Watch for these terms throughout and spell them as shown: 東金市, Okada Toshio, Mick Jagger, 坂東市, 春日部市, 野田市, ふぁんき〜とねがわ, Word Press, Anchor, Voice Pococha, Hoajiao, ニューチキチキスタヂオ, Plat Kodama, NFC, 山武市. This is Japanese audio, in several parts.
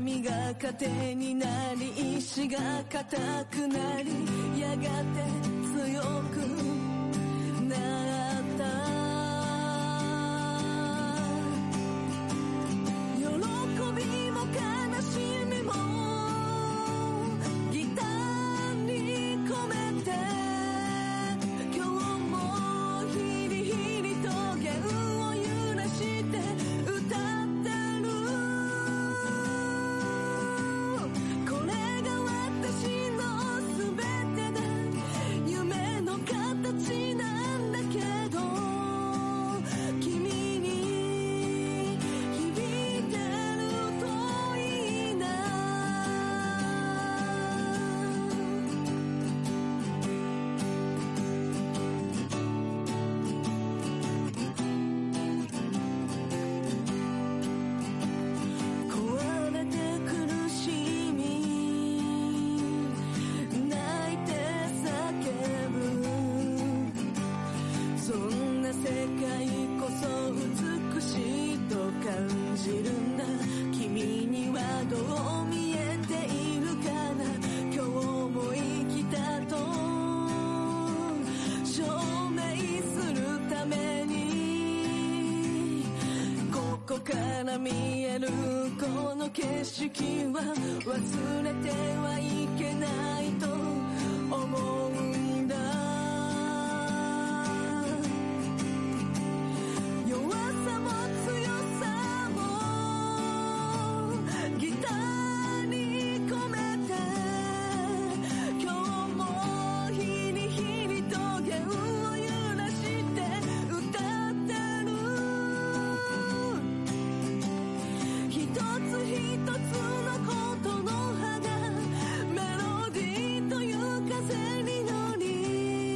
髪が糧になり石が固くなりやがて強くなった風に乗り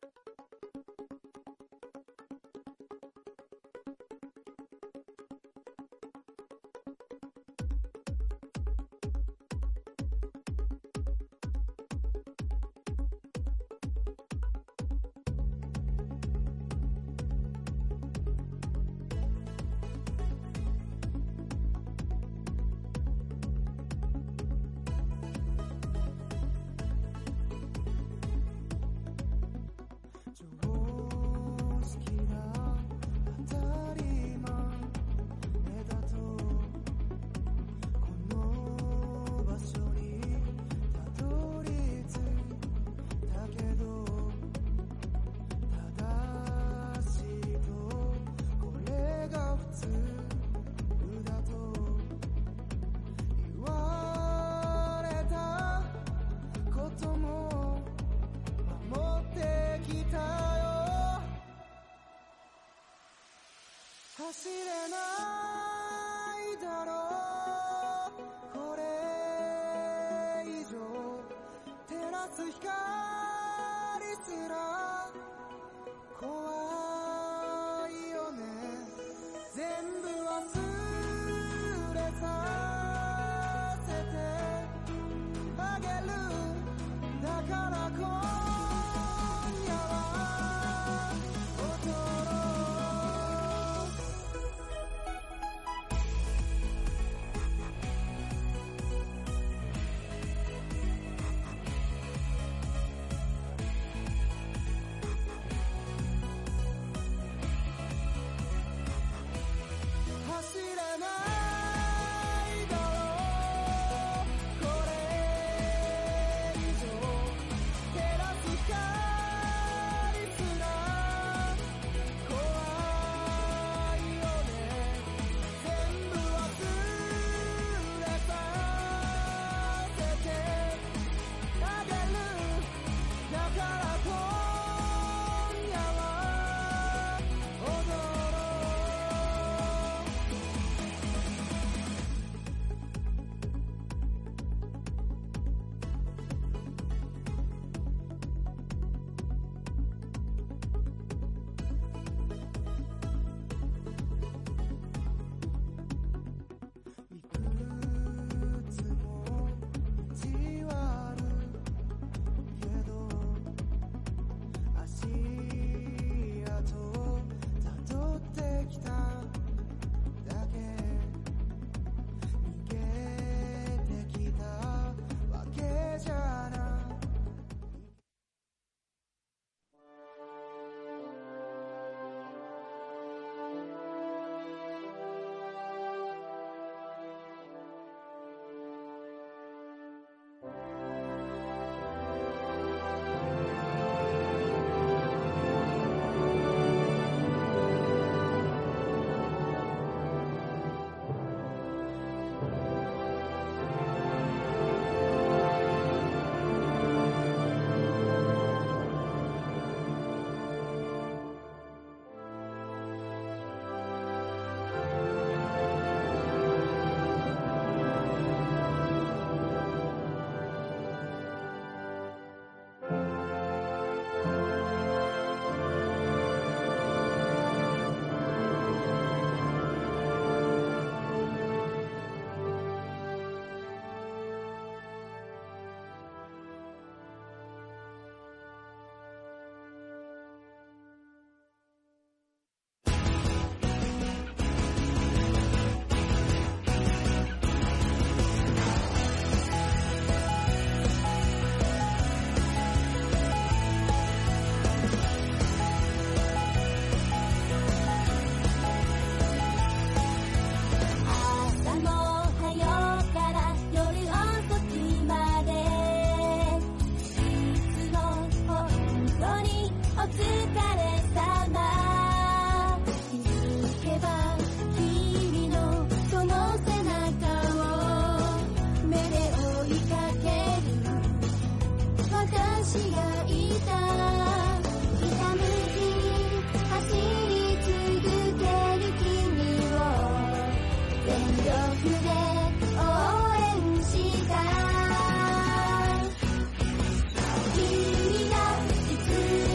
「君がいつ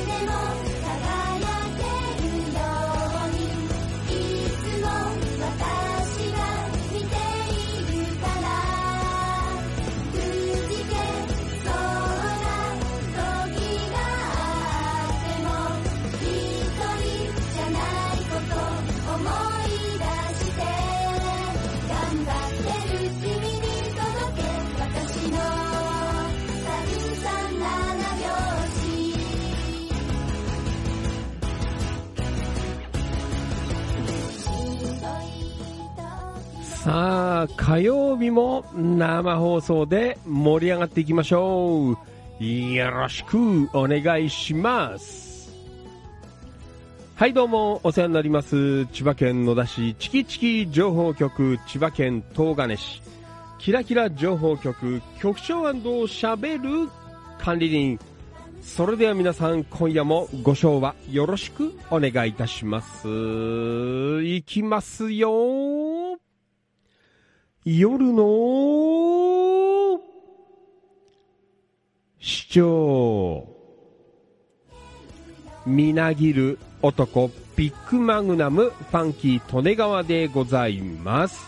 でも」さあ火曜日も生放送で盛り上がっていきましょう。よろしくお願いします。はい、どうもお世話になります。千葉県野田市チキチキ情報局、千葉県東金市キラキラ情報局局長&しゃべる管理人。それでは皆さん、今夜もご賞はよろしくお願いいたします。いきますよ。夜の市長、みなぎる男ビッグマグナムファンキー利根川でございます。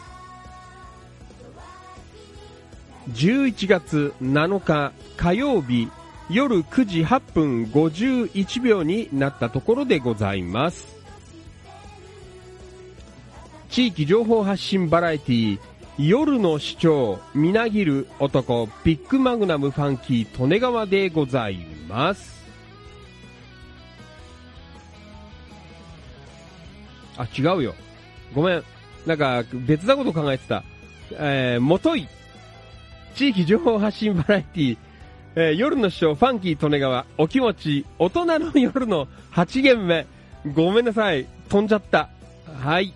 11月7日火曜日夜9時8分51秒になったところでございます。地域情報発信バラエティ夜の市長、みなぎる男ビッグマグナムファンキー利根川でございます。あ、違うよ、ごめん、なんか別なこと考えてた。もとい地域情報発信バラエティ夜の市長ファンキー利根川、お気持ち大人の夜の8限目。ごめんなさい、飛んじゃった。はい、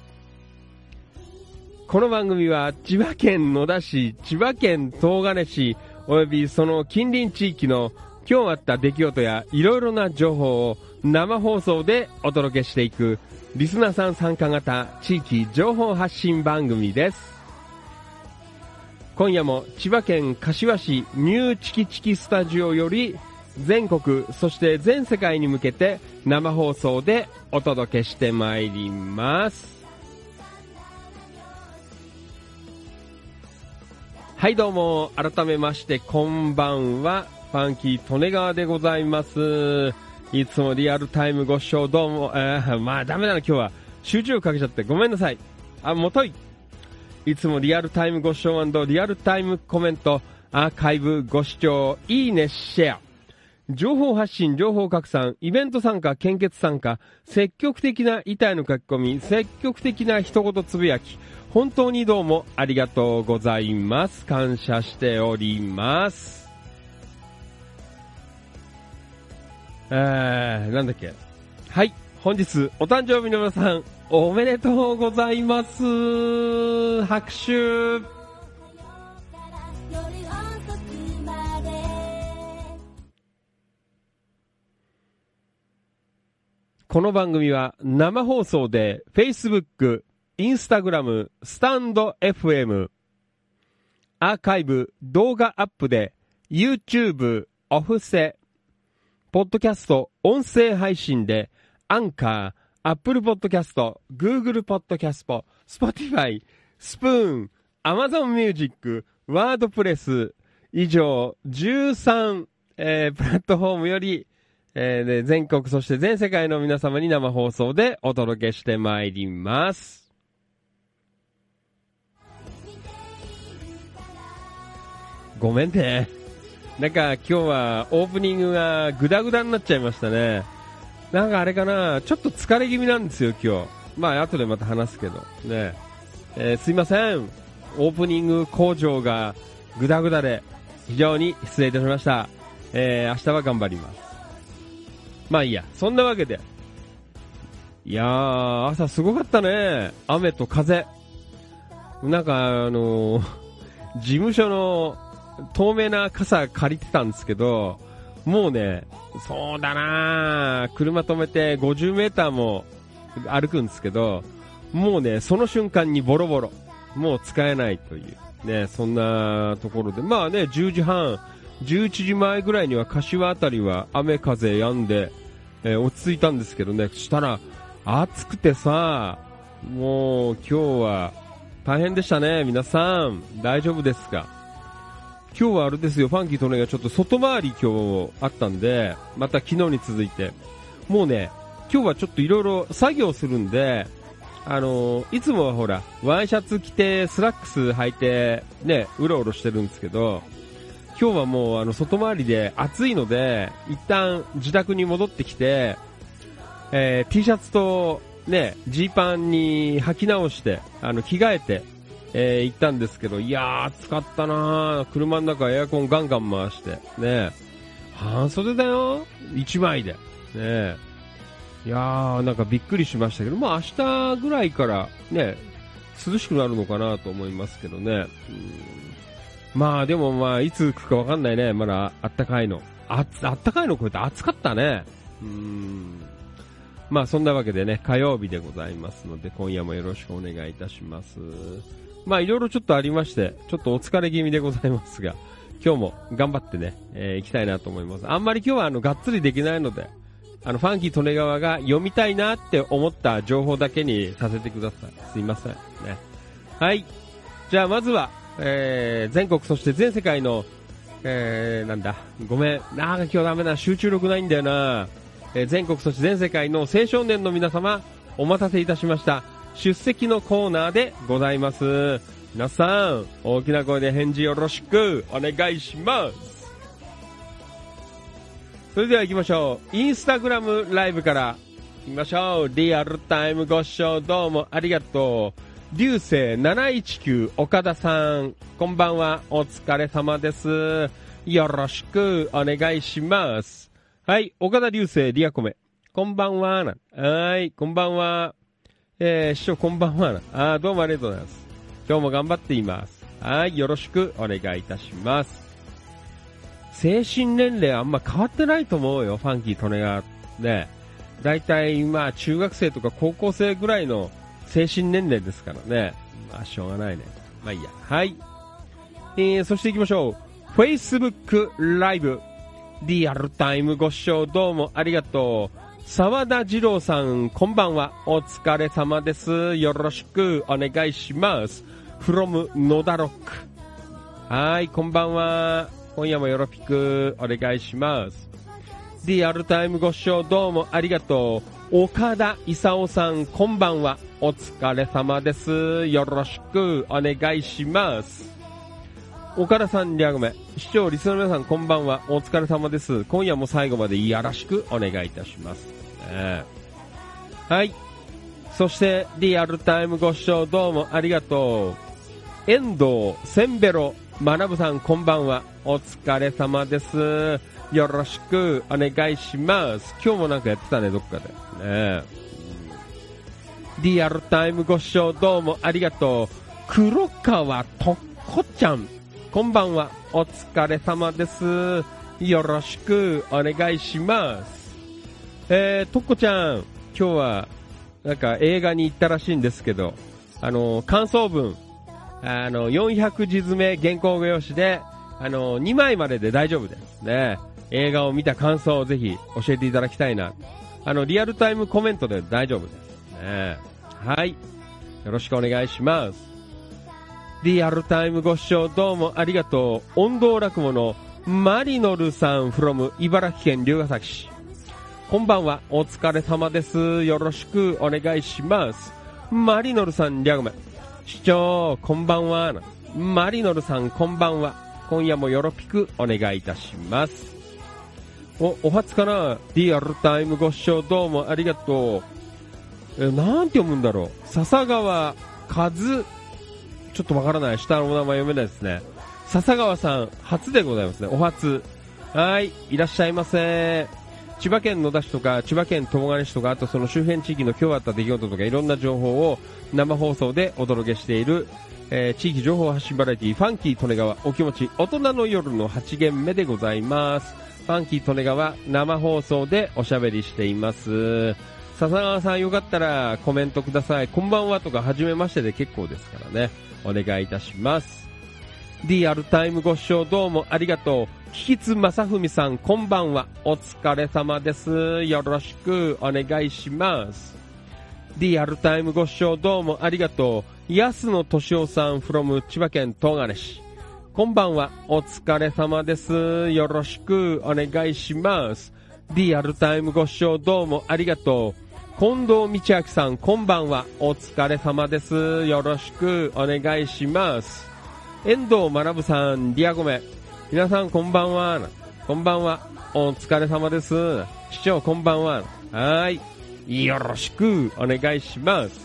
この番組は千葉県野田市、千葉県東金市およびその近隣地域の今日あった出来事やいろいろな情報を生放送でお届けしていくリスナーさん参加型地域情報発信番組です。今夜も千葉県柏市ニューチキチキスタジオより全国そして全世界に向けて生放送でお届けしてまいります。はい、どうも改めましてこんばんは、ファンキー利根川でございます。いつもリアルタイムご視聴どうも、ダメだな、今日は集中かけちゃってごめんなさい。もとい、いつもリアルタイムご視聴&リアルタイムコメント、アーカイブご視聴、いいね、シェア、情報発信、情報拡散、イベント参加、献血参加、積極的な板への書き込み、積極的な一言つぶやき、本当にどうもありがとうございます。感謝しております。なんだっけ、はい、本日お誕生日の皆さんおめでとうございます。拍手。この番組は生放送で Facebook、Instagram、StandFM、 アーカイブ動画アップで YouTube、お布施、ポッドキャスト音声配信でアンカー、Apple Podcast、Google Podcast、Spotify、Spoon、Amazon Music、WordPress、以上13、プラットフォームより、で全国そして全世界の皆様に生放送でお届けしてまいります。ごめんね。なんか今日はオープニングがグダグダになっちゃいましたね。なんかあれかな、ちょっと疲れ気味なんですよ今日。後でまた話すけどね。すいません、オープニング工場がグダグダで非常に失礼いたしました。明日は頑張ります。いいや。そんなわけで、いやー、朝すごかったね。雨と風、なんか事務所の透明な傘借りてたんですけど、もうね、そうだな、車止めて50メーターも歩くんですけど、もうね、その瞬間にボロボロ、もう使えないというね、そんなところで、10時半11時前ぐらいには柏あたりは雨風止んで、落ち着いたんですけどね、したら暑くてさ、もう今日は大変でしたね。皆さん大丈夫ですか？今日はあれですよ、ファンキー利根川ちょっと外回り今日あったんで、また昨日に続いて、もうね、今日はちょっといろいろ作業するんで、いつもはほらワイシャツ着てスラックス履いてね、うろうろしてるんですけど、今日はもう外回りで暑いので、一旦自宅に戻ってきて、T シャツとねジーパンに履き直して、着替えて、行ったんですけど、いやー暑かったなー。車の中エアコンガンガン回してね、半袖だよ一枚でね。いやーなんかびっくりしましたけど、まあ明日ぐらいからね涼しくなるのかなと思いますけどね。まあでもまあいつ来るかわかんないね。まだあったかいの、あったかいのこうやって暑かったね。まあそんなわけでね、火曜日でございますので今夜もよろしくお願いいたします。まあいろいろちょっとありまして、ちょっとお疲れ気味でございますが、今日も頑張ってね、行きたいなと思います。あんまり今日はがっつりできないので、ファンキー利根川が読みたいなって思った情報だけにさせてください。すいませんね。はい。じゃあまずは、全国そして全世界の、ごめん。今日ダメな、集中力ないんだよな。全国そして全世界の青少年の皆様、お待たせいたしました。出席のコーナーでございます。皆さん、大きな声で返事よろしくお願いします。それでは行きましょう。インスタグラムライブから行きましょう。リアルタイムご視聴どうもありがとう。流星719岡田さん、こんばんは。お疲れ様です。よろしくお願いします。はい、岡田流星リアコメ。こんばんは。はい、こんばんは。師匠こんばんは。どうもありがとうございます。今日も頑張っています。はい、よろしくお願いいたします。精神年齢あんま変わってないと思うよ、ファンキー・トネがね。だいたいまあ中学生とか高校生ぐらいの精神年齢ですからね。まあしょうがないね。まあいいや。はい。そして行きましょう。Facebook ライブ。リアルタイムご視聴どうもありがとう。沢田二郎さん、こんばんは。お疲れ様です。よろしくお願いします。from 野田ロック。はい、こんばんは。今夜もよろぴくお願いします。リアルタイムご視聴どうもありがとう。岡田勲さん、こんばんは。お疲れ様です。よろしくお願いします。岡田さん、リアゴメ。視聴、リスナーの皆さん、こんばんは。お疲れ様です。今夜も最後までよろしくお願いいたします。はい。そして、リアルタイムご視聴どうもありがとう。遠藤、センベロ、まなぶさん、こんばんは。お疲れ様です。よろしくお願いします。今日もなんかやってたね、どっかで。リアルタイムご視聴どうもありがとう。黒川とっこちゃん、こんばんは。お疲れ様です。よろしくお願いします。とっこちゃん、今日はなんか映画に行ったらしいんですけど、感想文、400字詰め原稿用紙で、2枚までで大丈夫ですね。映画を見た感想をぜひ教えていただきたいな。リアルタイムコメントで大丈夫ですね。はい。よろしくお願いします。リアルタイムご視聴どうもありがとう。音頭落語のマリノルさん from 茨城県龍ケ崎市。こんばんは。お疲れ様です。よろしくお願いします。マリノルさん、リャグメ。市長、こんばんは。マリノルさん、こんばんは。今夜もよろぴくお願いいたします。お初かな。リアルタイムご視聴どうもありがとう。なんて読むんだろう。笹川和、ちょっとわからない。下のお名前読めないですね。笹川さん、初でございますね。お初。はい、いらっしゃいませ。千葉県野田市とか、千葉県東金市とか、あとその周辺地域の今日あった出来事とか、いろんな情報を生放送でお届けしている、地域情報発信バラエティファンキー利根川お気持ち大人の夜の8限目でございます。ファンキー利根川生放送でおしゃべりしています。笹川さん、よかったらコメントください。こんばんはとか初めましてで結構ですからね、お願いいたします。リアルタイムご視聴どうもありがとう。木津正文さん、こんばんは。お疲れ様です。よろしくお願いします。リアルタイムご視聴どうもありがとう。安野俊夫さん from 千葉県東金市。こんばんは。お疲れ様です。よろしくお願いします。リアルタイムご視聴どうもありがとう。近藤道明さん、こんばんは。お疲れ様です。よろしくお願いします。遠藤学さん、リアゴメ。皆さんこんばんは。こんばんは。お疲れ様です。市長こんばんは。はい。よろしくお願いします。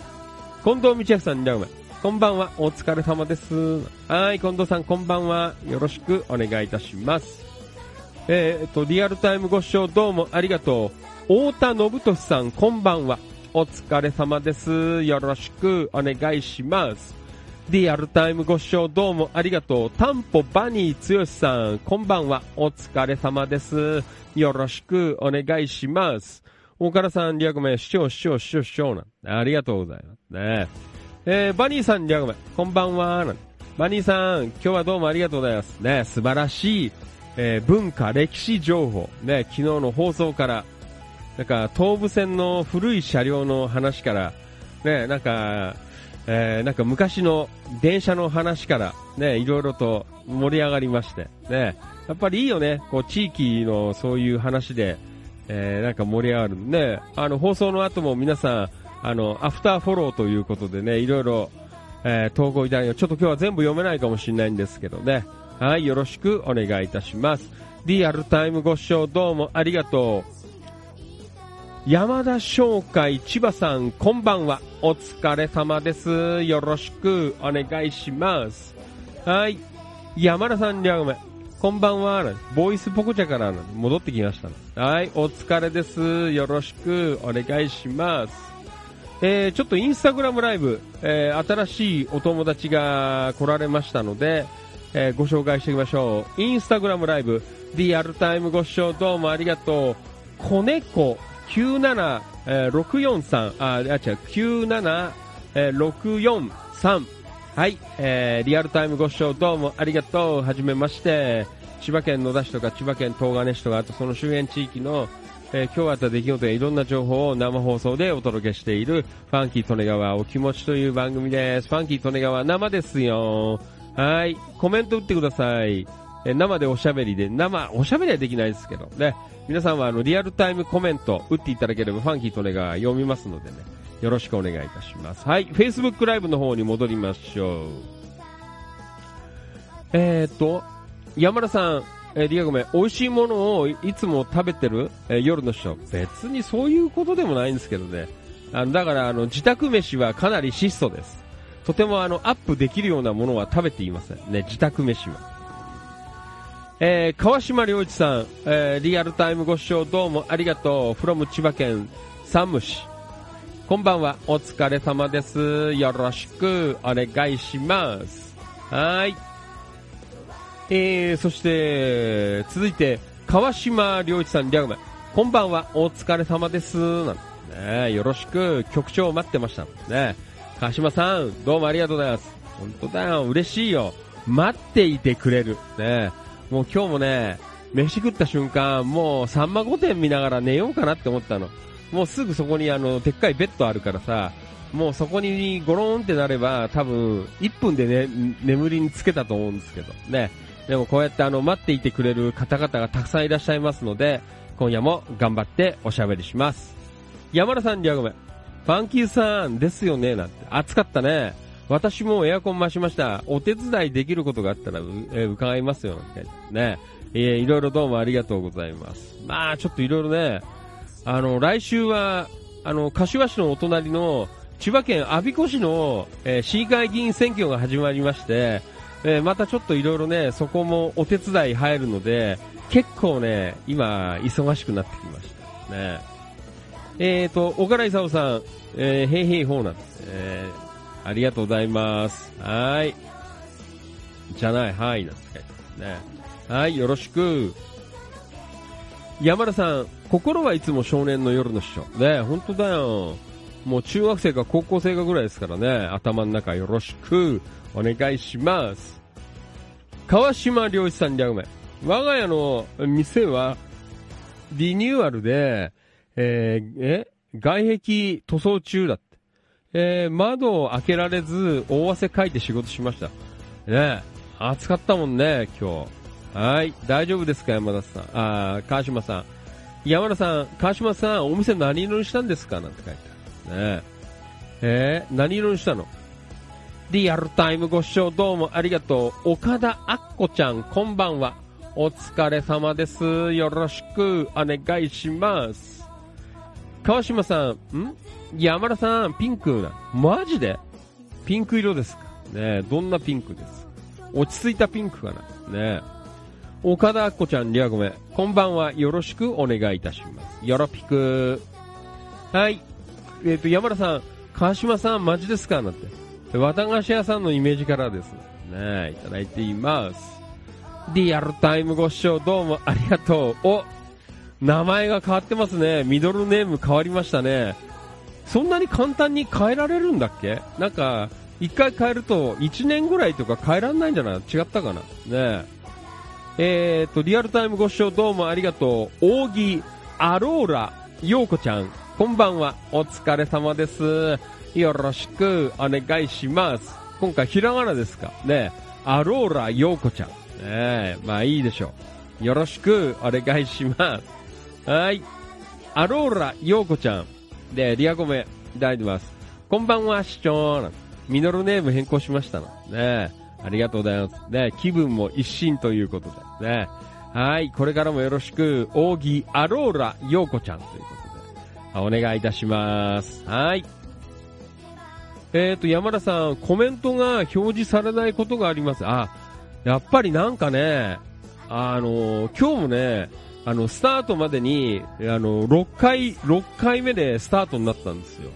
近藤道明さん、リアゴメ。こんばんは、お疲れ様です。はい、近藤さんこんばんは、よろしくお願いいたします。リアルタイムご視聴どうもありがとう。太田信俊さんこんばんは、お疲れ様です、よろしくお願いします。リアルタイムご視聴どうもありがとう。タンポバニー剛さんこんばんは、お疲れ様です、よろしくお願いします。大からさん略名、視聴なんありがとうございますね。バニーさん略名こんばんはなん。バニーさん今日はどうもありがとうございますね。素晴らしい、文化歴史情報ね、昨日の放送からなんか東武線の古い車両の話からね、なんか昔の電車の話からね、いろいろと盛り上がりましてね、やっぱりいいよね、こう地域のそういう話で、なんか盛り上がるね。放送の後も皆さんアフターフォローということでね、いろいろ、投稿いただいて、ちょっと今日は全部読めないかもしれないんですけどね、はい、よろしくお願いいたします。リアルタイムご視聴どうもありがとう。山田商会千葉さんこんばんは、お疲れ様です、よろしくお願いします。はい、山田さん両名こんばんは、ボイスポコチャから戻ってきました。はい、お疲れです、よろしくお願いします。ちょっとインスタグラムライブ、新しいお友達が来られましたので、ご紹介していきましょう。インスタグラムライブ、リアルタイムご視聴どうもありがとう。子猫97643さん、97643、はい、リアルタイムご視聴どうもありがとう。はじめまして。千葉県野田市とか千葉県東金市とか、あとその周辺地域の、今日あった出来事やいろんな情報を生放送でお届けしているファンキー利根川お気持ちという番組です。ファンキー利根川生ですよ。はい、コメント打ってください。生でおしゃべりで、生おしゃべりはできないですけどね、皆さんはリアルタイムコメント打っていただければファンキーとねが読みますのでね、よろしくお願いいたします。はい、Facebook ライブの方に戻りましょう。山田さん、リアごめん、美味しいものをいつも食べてる、夜の人、別にそういうことでもないんですけどね、だから自宅飯はかなり質素です。とてもアップできるようなものは食べていませんね、自宅飯は。川島良一さん、リアルタイムご視聴どうもありがとう。 from 千葉県山武市こんばんは、お疲れ様です、よろしくお願いします。はい、そして続いて川島良一さん略名こんばんは、お疲れ様ですなんね、よろしく、局長を待ってましたね。川島さんどうもありがとうございます。本当だよ、嬉しいよ、待っていてくれるね。もう今日もね、飯食った瞬間、もうさんま御殿見ながら寝ようかなって思ったの。もうすぐそこにでっかいベッドあるからさ、もうそこにゴローンってなれば多分1分でね、眠りにつけたと思うんですけどね。でもこうやって待っていてくれる方々がたくさんいらっしゃいますので、今夜も頑張っておしゃべりします。山田さんにはごめん、ファンキーさんですよねなんて、暑かったね、私もエアコン増しました、お手伝いできることがあったら伺いますよね。いろいろどうもありがとうございます。まあちょっといろいろね、来週は柏市のお隣の千葉県我孫子市の、市議会議員選挙が始まりまして、またちょっといろいろね、そこもお手伝い入るので結構ね今忙しくなってきましたね。小柄勲さん、へいへいほうなんです、ありがとうございます。はい。じゃない、はい、なんて書いてますね。はい、よろしく。山田さん、心はいつも少年の夜の師匠。ね、本当だよ。もう中学生か高校生かぐらいですからね、頭の中よろしくお願いします。川島良一さん略名。我が家の店はリニューアルで、外壁塗装中だった。窓を開けられず大汗かいて仕事しましたね。暑かったもんね今日。はい、大丈夫ですか山田さん、川島さん、山田さん、川島さん、お店何色にしたんですかなんて書いてあるね。何色にしたの。リアルタイムご視聴どうもありがとう。岡田あっこちゃんこんばんは、お疲れ様です、よろしくお願いします。川島さん、山田さんピンクな、マジでピンク色ですかね。どんなピンクです落ち着いたピンクかなね。岡田あっこちゃんリアゴメこんばんは、よろしくお願いいたします。よろぴく。はい、山田さん、川島さんマジですかなんて綿菓子屋さんのイメージからですね、いただいています。リアルタイムご視聴どうもありがとう。お、名前が変わってますね。ミドルネーム変わりましたね。そんなに簡単に変えられるんだっけ。なんか一回変えると1年ぐらいとか変えらんないんじゃない、違ったかなね。リアルタイムご視聴どうもありがとう。扇アローラ陽子ちゃんこんばんは、お疲れ様です、よろしくお願いします。今回ひらがなですかね。アローラ陽子ちゃんね、まあいいでしょう、よろしくお願いします。はい、アローラ陽子ちゃんでリアコメいただいてます。こんばんは市長、ミノルネーム変更しましたのね、ありがとうございますね。気分も一新ということでね、はい、これからもよろしく、扇アローラ陽子ちゃんということでお願いいたします。はい、山田さんコメントが表示されないことがあります。あ、やっぱりなんかね、今日もね、スタートまでに、6回目でスタートになったんですよ。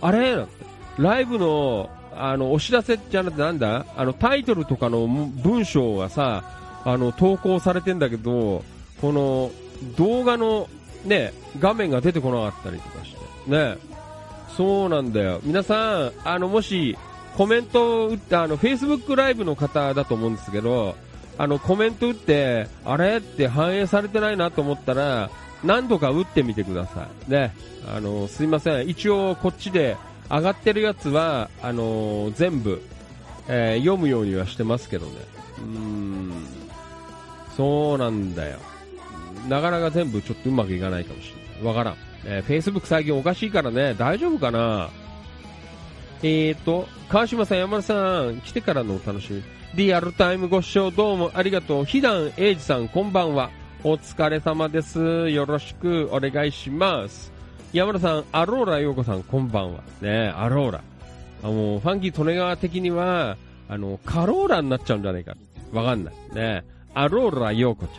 あれなんて、ライブの、お知らせじゃなくてなんだ、タイトルとかの文章がさ、投稿されてんだけど、この、動画の、ね、画面が出てこなかったりとかして、ね。そうなんだよ。皆さん、もし、コメントを打って、Facebook ライブの方だと思うんですけど、コメント打ってあれって反映されてないなと思ったら何度か打ってみてくださいね。すいません、一応こっちで上がってるやつは全部、読むようにはしてますけどね。そうなんだよ、なかなか全部ちょっとうまくいかないかもしれない、わからん、Facebook 最近おかしいからね、大丈夫かな。川島さん、山田さん、来てからのお楽しみ。リアルタイムご視聴どうもありがとう。ひだんえいじさん、こんばんは。お疲れ様です。よろしくお願いします。山田さん、アローラようこさん、こんばんは。ね、アローラ。ファンキー・トネガワ的には、カローラになっちゃうんじゃないか。わかんない。ね、アローラようこち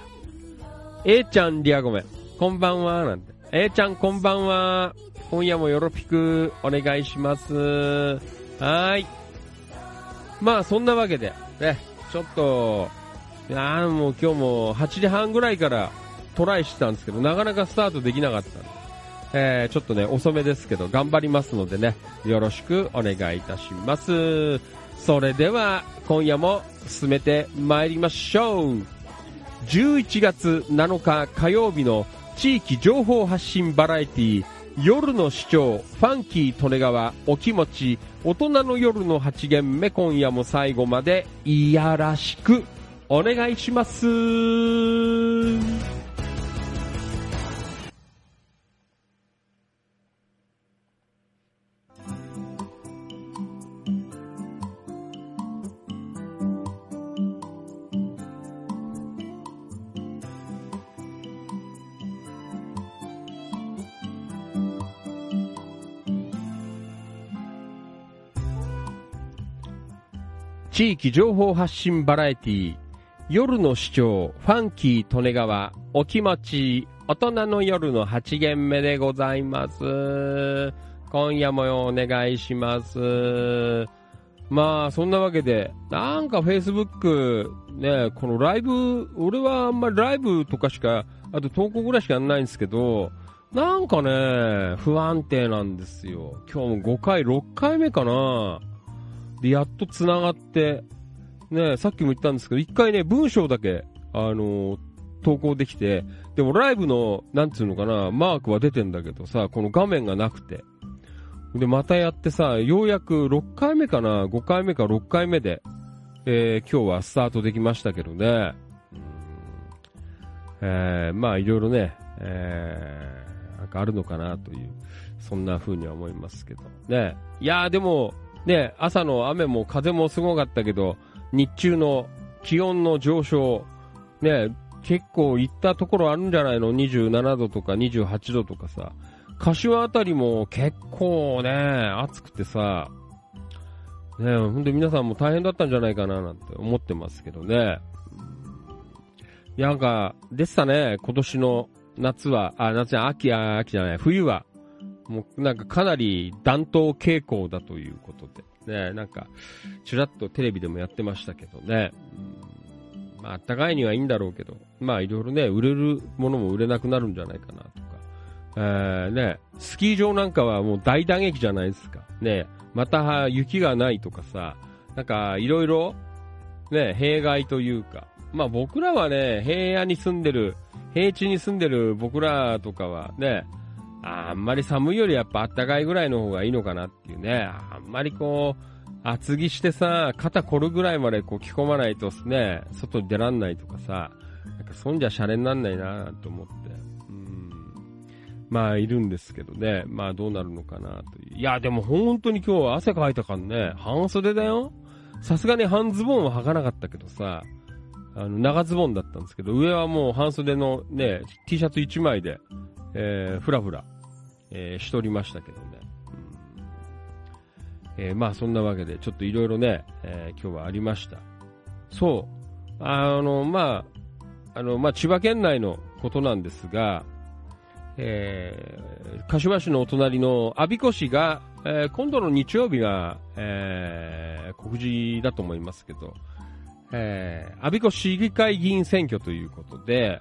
ゃん。えいちゃん、リアゴメ、こんばんは。なんて。えいちゃん、こんばんは。今夜もよろぴくお願いします。はい、まあそんなわけでね、ちょっともう今日も8時半ぐらいからトライしてたんですけどなかなかスタートできなかったんで、ちょっとね遅めですけど頑張りますのでね、よろしくお願いいたします。それでは今夜も進めてまいりましょう。11月7日火曜日の地域情報発信バラエティ夜の市長、ファンキー・利根川、お気持ち、大人の夜の8限目、今夜も最後までいやらしくお願いします。地域情報発信バラエティ夜の市長、ファンキー利根川、お気持ち、大人の夜の8限目でございます。今夜もお願いします。まあそんなわけでなんか Facebook ね、このライブ、俺はあんまりライブとかしか、あと投稿ぐらいしかやんないんですけど、なんかね不安定なんですよ。今日も5回6回目かな、でやっとつながってね、さっきも言ったんですけど一回ね文章だけ投稿できて、でもライブのなんつうのかな、マークは出てんだけどさ、この画面がなくて、でまたやってさ、ようやく6回目かな、5回目か6回目で、今日はスタートできましたけどね、まあいろいろね、なんかあるのかなという、そんな風には思いますけどね。いやーでもね、朝の雨も風もすごかったけど日中の気温の上昇、ね、結構行ったところあるんじゃないの、27度とか28度とかさ、柏あたりも結構ね暑くてさ、ね、ほんで皆さんも大変だったんじゃないかななんて思ってますけどね。いや、なんかでしたね、今年の夏は、あ、夏じゃない、秋じゃない、冬はもうなんかかなり暖冬傾向だということでね、なんかちらっとテレビでもやってましたけどね。まあ暖かいにはいいんだろうけど、まあいろいろね、売れるものも売れなくなるんじゃないかなとか、ね、スキー場なんかはもう大打撃じゃないですかね。また雪がないとかさ、なんかいろいろね、弊害というか、まあ僕らはね、平地に住んでる僕らとかはね、あんまり寒いよりやっぱ暖かいぐらいの方がいいのかなっていうね。あんまりこう厚着してさ、肩凝るぐらいまでこう着込まないとね、外に出らんないとかさ、なんかそんじゃシャレになんないなと思って、まあいるんですけどね。まあどうなるのかなという。いやでも本当に今日は汗かいたからね、半袖だよ。さすがに半ズボンは履かなかったけどさ、長ズボンだったんですけど、上はもう半袖のね、T シャツ1枚で、ふらふら、しておりましたけどね。まあそんなわけで、ちょっといろいろね、今日はありました。そう。千葉県内のことなんですが、柏市のお隣の我孫子市が、今度の日曜日が、告示だと思いますけど、我孫子市議会議員選挙ということで、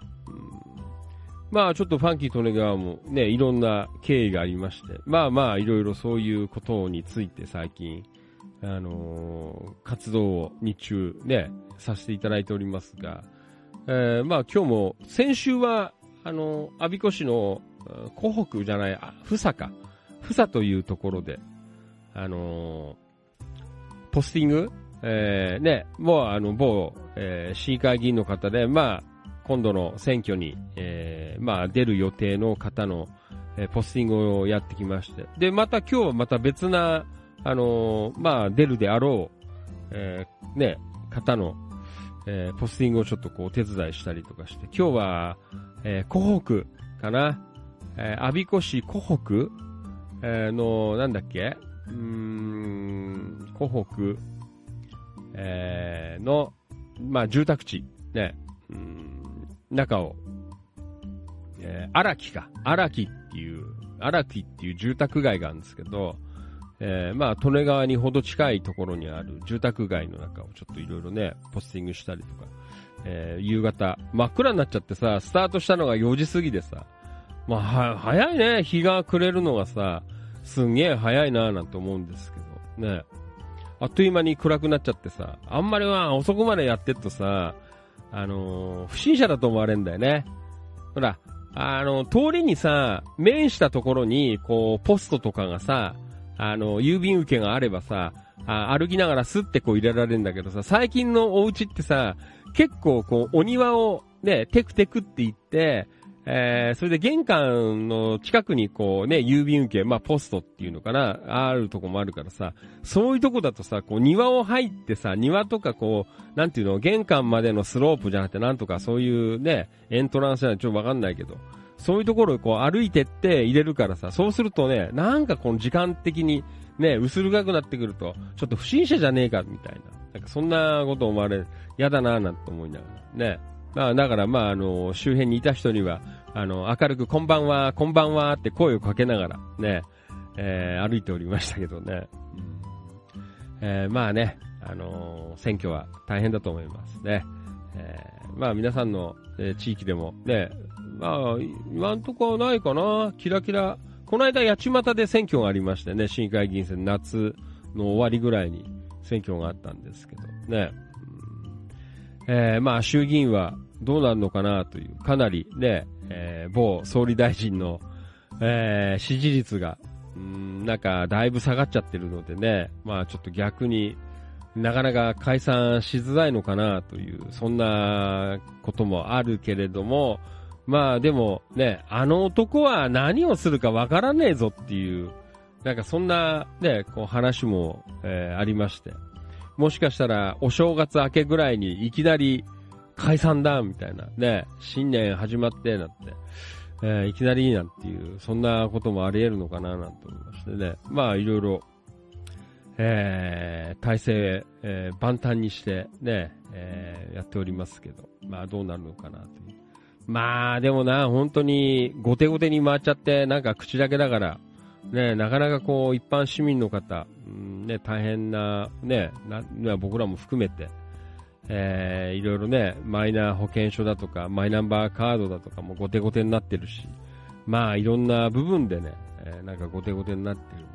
まあちょっとファンキー利根川もね、いろんな経緯がありまして、まあいろいろそういうことについて最近、活動を日中ね、させていただいておりますが、まあ今日も、先週は、我孫子市の湖北じゃない、ふさというところで、ポスティング、ね、もう某、市議会議員の方で、まあ、今度の選挙に、まあ、出る予定の方の、ポスティングをやってきまして。で、また今日はまた別な、まあ、出るであろう、ね、方の、ポスティングをちょっとこう手伝いしたりとかして、今日は、湖北かな、我孫子市湖北、の、なんだっけ、湖北、の、まあ、住宅地、ね、中を、荒木っていう住宅街があるんですけど、まあ、利根川にほど近いところにある住宅街の中をちょっといろいろね、ポスティングしたりとか、夕方、真っ暗になっちゃってさ、スタートしたのが4時過ぎでさ、まあ、早いね、日が暮れるのがさ、すんげえ早いなぁなんて思うんですけど、ね。あっという間に暗くなっちゃってさ、あんまりは遅くまでやってっとさ、不審者だと思われんだよね。ほら、通りにさ、面したところに、こう、ポストとかがさ、郵便受けがあればさ、歩きながらスッてこう入れられるんだけどさ、最近のお家ってさ、結構こう、お庭をね、テクテクって言って、それで玄関の近くにこうね、郵便受け、まあポストっていうのかな、あるとこもあるからさ、そういうとこだとさ、こう庭を入ってさ、庭とかこう、なんていうの、玄関までのスロープじゃなくてなんとかそういうね、エントランスじゃちょっとわかんないけど、そういうところをこう歩いてって入れるからさ、そうするとね、なんかこの時間的にね、薄暗くなってくると、ちょっと不審者じゃねえかみたいな、なんかそんなこと思われる、やだなぁなんて思いながらね。まあだからまあ周辺にいた人には明るくこんばんはって声をかけながらね、歩いておりましたけどね、まあね、選挙は大変だと思いますね、まあ皆さんの地域でもね、まあ今んとこはないかな、キラキラ。この間八街で選挙がありましてね、市議会議員選、夏の終わりぐらいに選挙があったんですけどね。まあ衆議院はどうなるのかなという、かなりね、某総理大臣の、支持率がなんかだいぶ下がっちゃってるのでね、まあちょっと逆になかなか解散しづらいのかなという、そんなこともあるけれども、まあでもね、あの男は何をするかわからねえぞっていう、なんかそんなね、こう話も、ありまして、もしかしたらお正月明けぐらいにいきなり解散だみたいなね、新年始まってなんて、いきなりなんていう、そんなこともあり得るのかななんて思いましてね、まあいろいろ、体制、万端にしてね、やっておりますけど、まあどうなるのかなという。まあでもな、本当に後手後手に回っちゃってなんか口だけだからね、なかなかこう一般市民の方、ね、大変なね、僕らも含めて、いろいろね、マイナ保険証だとかマイナンバーカードだとかも後手後手になってるし、まあいろんな部分でね、なんか後手後手になってるんで、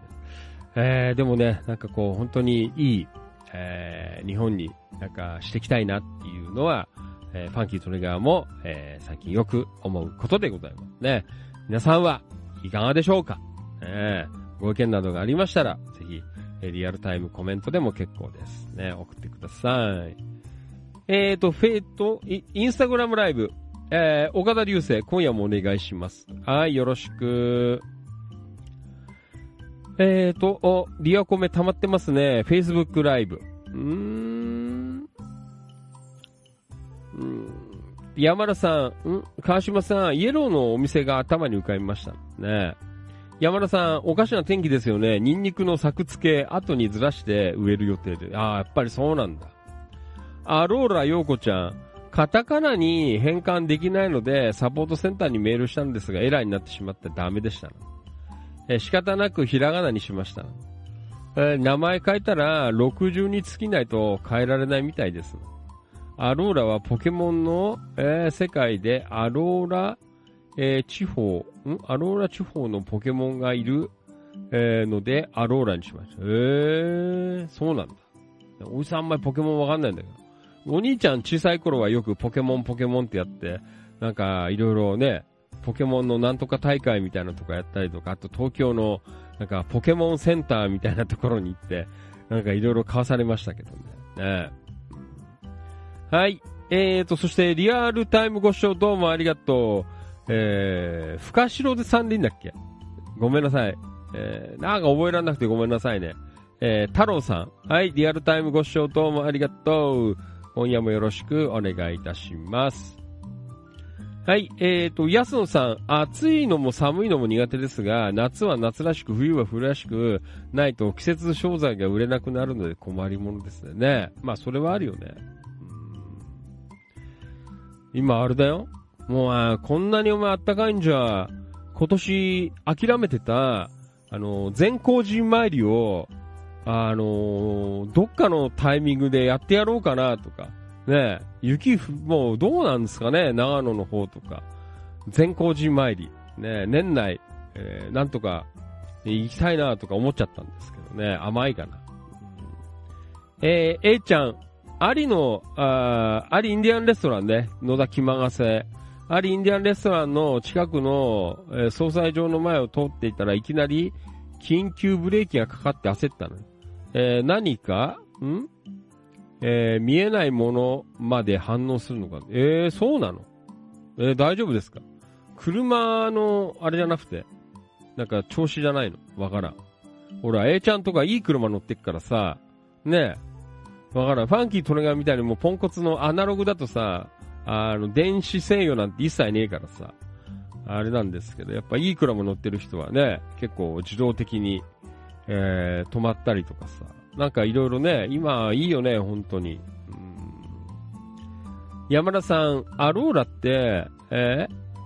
でもね、なんかこう本当にいい、日本になんかしていきたいなっていうのは、ファンキートレガーも、最近よく思うことでございますね。皆さんはいかがでしょうか。ご意見などがありましたら、ぜひ、リアルタイムコメントでも結構ですね、送ってください。インスタグラムライブ、岡田流星、今夜もお願いします。はい、よろしく。リアコメ溜まってますね。Facebook ライブ。山田さん、川島さん、イエローのお店が頭に浮かびましたね。山田さん、おかしな天気ですよね。ニンニクの作付け、後にずらして植える予定で。ああ、やっぱりそうなんだ。あ、ローラ陽子ちゃん、カタカナに変換できないので、サポートセンターにメールしたんですが、エラーになってしまってダメでした。仕方なくひらがなにしました。名前変えたら、60に尽きないと変えられないみたいです。アローラはポケモンの、世界でアローラ、アローラ地方のポケモンがいる、のでアローラにしました。そうなんだ。おじさんあんまりポケモンわかんないんだけど、お兄ちゃん小さい頃はよくポケモンってやって、なんかいろいろね、ポケモンのなんとか大会みたいなとかやったりとか、あと東京のなんかポケモンセンターみたいなところに行って、なんかいろいろ買わされましたけどね。はい。そしてリアルタイムご視聴どうもありがとう。深城で三輪だっけ？ごめんなさい。なんか覚えられなくてごめんなさいね。太郎さん。はい、リアルタイムご視聴どうもありがとう。今夜もよろしくお願いいたします。はい、安野さん。暑いのも寒いのも苦手ですが、夏は夏らしく、冬は冬らしくないと季節商材が売れなくなるので困りものですね。まあ、それはあるよね。今あれだよ。もうこんなにお前あったかいんじゃ、今年諦めてた善光寺参りをどっかのタイミングでやってやろうかなとかね。雪もうどうなんですかね、長野の方とか善光寺参りね、年内、なんとか行きたいなとか思っちゃったんですけどね。甘いかな。A ちゃん、アリインディアンレストランね、野田気まがせ。アリインディアンレストランの近くの、総裁場の前を通っていたらいきなり緊急ブレーキがかかって焦ったの。何か、見えないものまで反応するのか。そうなの？大丈夫ですか？車の、あれじゃなくて、なんか調子じゃないの？わからん。ほら、A ちゃんとかいい車乗ってっからさ、ねえ。わからん。ファンキートレガーみたいにもうポンコツのアナログだとさ、電子制御なんて一切ねえからさ、あれなんですけど、やっぱいい車乗ってる人はね、結構自動的に、止まったりとかさ、なんかいろいろね、今いいよね、本当に。山田さん、アローラって、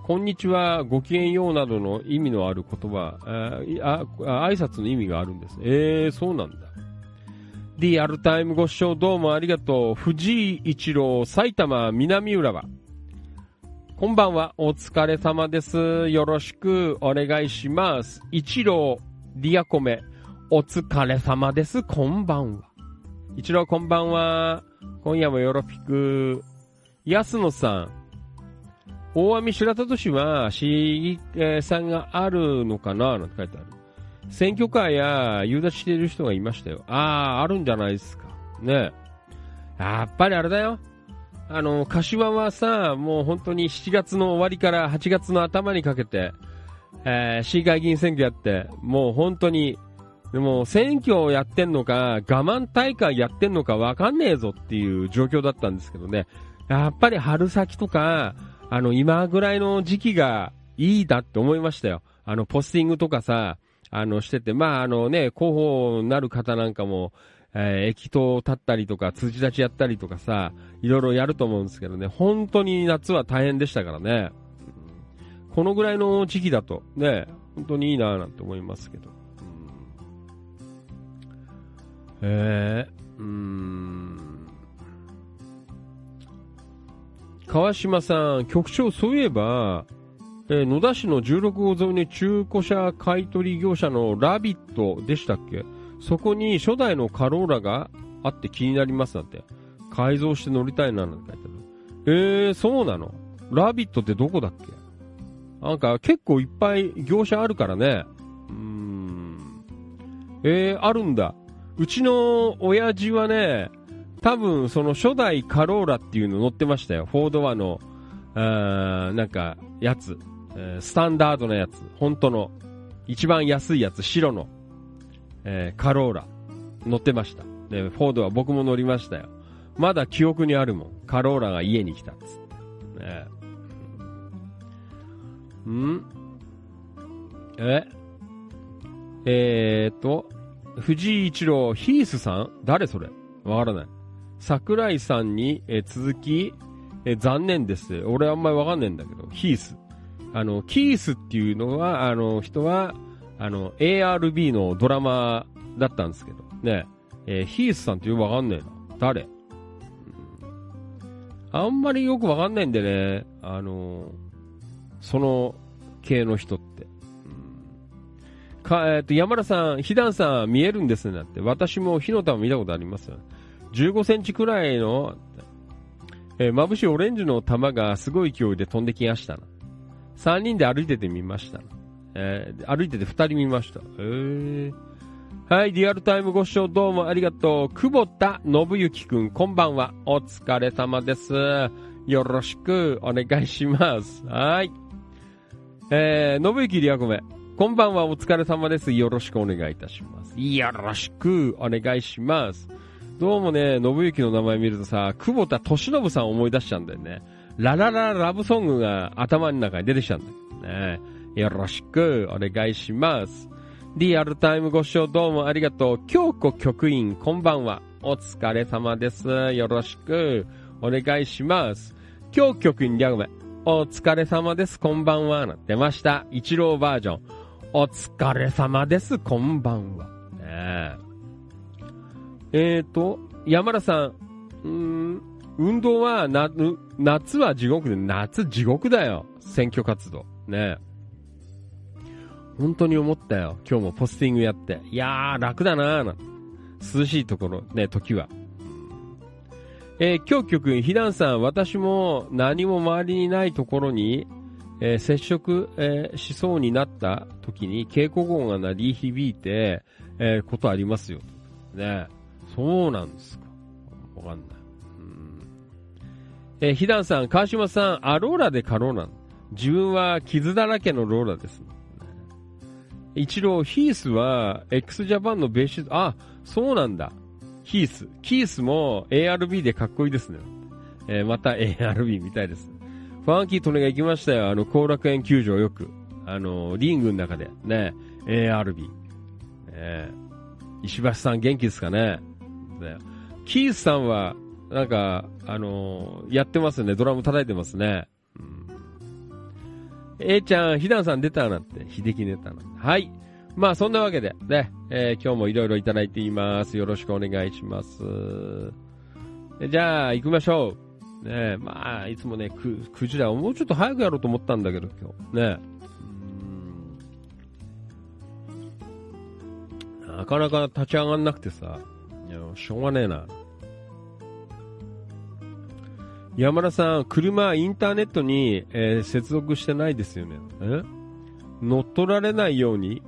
こんにちは、ごきげんようなどの意味のある言葉、挨拶の意味があるんです。そうなんだ。リアルタイムご視聴どうもありがとう。藤井一郎、埼玉南浦和。こんばんは、お疲れ様です。よろしくお願いします。一郎、リアコメ、お疲れ様です。こんばんは。一郎こんばんは。今夜もよろぴく。安野さん、大網白里市は市議さんがあるのかななんて書いてある。選挙カーや夕立している人がいましたよ。あるんじゃないですか。ねえ。やっぱりあれだよ。柏はさ、もう本当に7月の終わりから8月の頭にかけて、市議会議員選挙やって、もう本当に、でも選挙をやってんのか、我慢大会やってんのかわかんねえぞっていう状況だったんですけどね。やっぱり春先とか、今ぐらいの時期がいいだって思いましたよ。ポスティングとかさ、してて、まあね、広報になる方なんかも、駅頭を立ったりとか、辻立ちやったりとかさ、いろいろやると思うんですけどね、本当に夏は大変でしたからね。このぐらいの時期だと、ね、本当にいいなぁなんて思いますけど。川島さん、局長、そういえば、野田市の16号沿いに中古車買取業者のラビットでしたっけ、そこに初代のカローラがあって気になりますなんて、改造して乗りたいななんて書いてある。そうなの、ラビットってどこだっけ、なんか結構いっぱい業者あるからね。あるんだ。うちの親父はね、多分その初代カローラっていうの乗ってましたよ。4ドアの、なんかやつ、スタンダードなやつ、本当の一番安いやつ、白の、カローラ乗ってました。で、4ドア僕も乗りましたよ。まだ記憶にあるもん。カローラが家に来たっつって。藤井一郎、ヒースさん誰それわからない。桜井さんに、続き、残念です。俺あんまりわかんないんだけど、ヒース。キースっていうのは、人は、ARB のドラマだったんですけど、ね、ヒースさんってよくわかんないな。誰、あんまりよくわかんないんでね、その系の人って。山田さん、ひだんさん見えるんですね、だって。私も火の玉見たことありますよ、ね。15センチくらいの、眩しいオレンジの玉がすごい勢いで飛んできましたな。3人で歩いてて見ましたな。歩いてて2人見ました。はい、リアルタイムご視聴どうもありがとう。久保田信之くん、こんばんは。お疲れ様です。よろしくお願いします。はい。信之リアコメ。こんばんは、お疲れ様です。よろしくお願いいたします。よろしくお願いします。どうもね、信之の名前見るとさ、久保田俊信さん思い出しちゃうんだよね。ララララブソングが頭の中に出てきちゃうんだよね。よろしくお願いします。リアルタイムご視聴どうもありがとう。京子局員、こんばんは。お疲れ様です。よろしくお願いします。京子局員、ギャグメ。お疲れ様です。こんばんは。なってました。一郎バージョン。お疲れ様です。こんばんは。ね、山田さん。運動は夏は地獄で、夏地獄だよ。選挙活動。ね。本当に思ったよ。今日もポスティングやって。いやー、楽だなーな。涼しいところ、ね、時は。今日局、ひだんさん、私も何も周りにないところに、接触、しそうになった時に警告音が鳴り響いて、ことありますよ。ね、そうなんですか。わかんない。ひだんさん、川島さん、あ、ローラでカローラ。自分は傷だらけのローラです、ね。一郎、ヒースは X ジャパンのベーシスト、あ、そうなんだ。ヒース。キースも ARB でかっこいいですね。また ARB みたいです、ね。ファンキートネが行きましたよ。後楽園球場よく。リングの中で。ね。ARB。石橋さん元気ですかね。キースさんは、なんか、やってますね。ドラム叩いてますね。ちゃん、ひだんさん出たなんて。秀樹出たなんて。はい。まあ、そんなわけで、ね。今日もいろいろいただいています。よろしくお願いします。じゃあ、行きましょう。ねえ、まあ、いつもね、9時台、もうちょっと早くやろうと思ったんだけど、今日。ねえ。なかなか立ち上がんなくてさ、いや、しょうがねえな。山田さん、車、インターネットに、接続してないですよね。乗っ取られないように、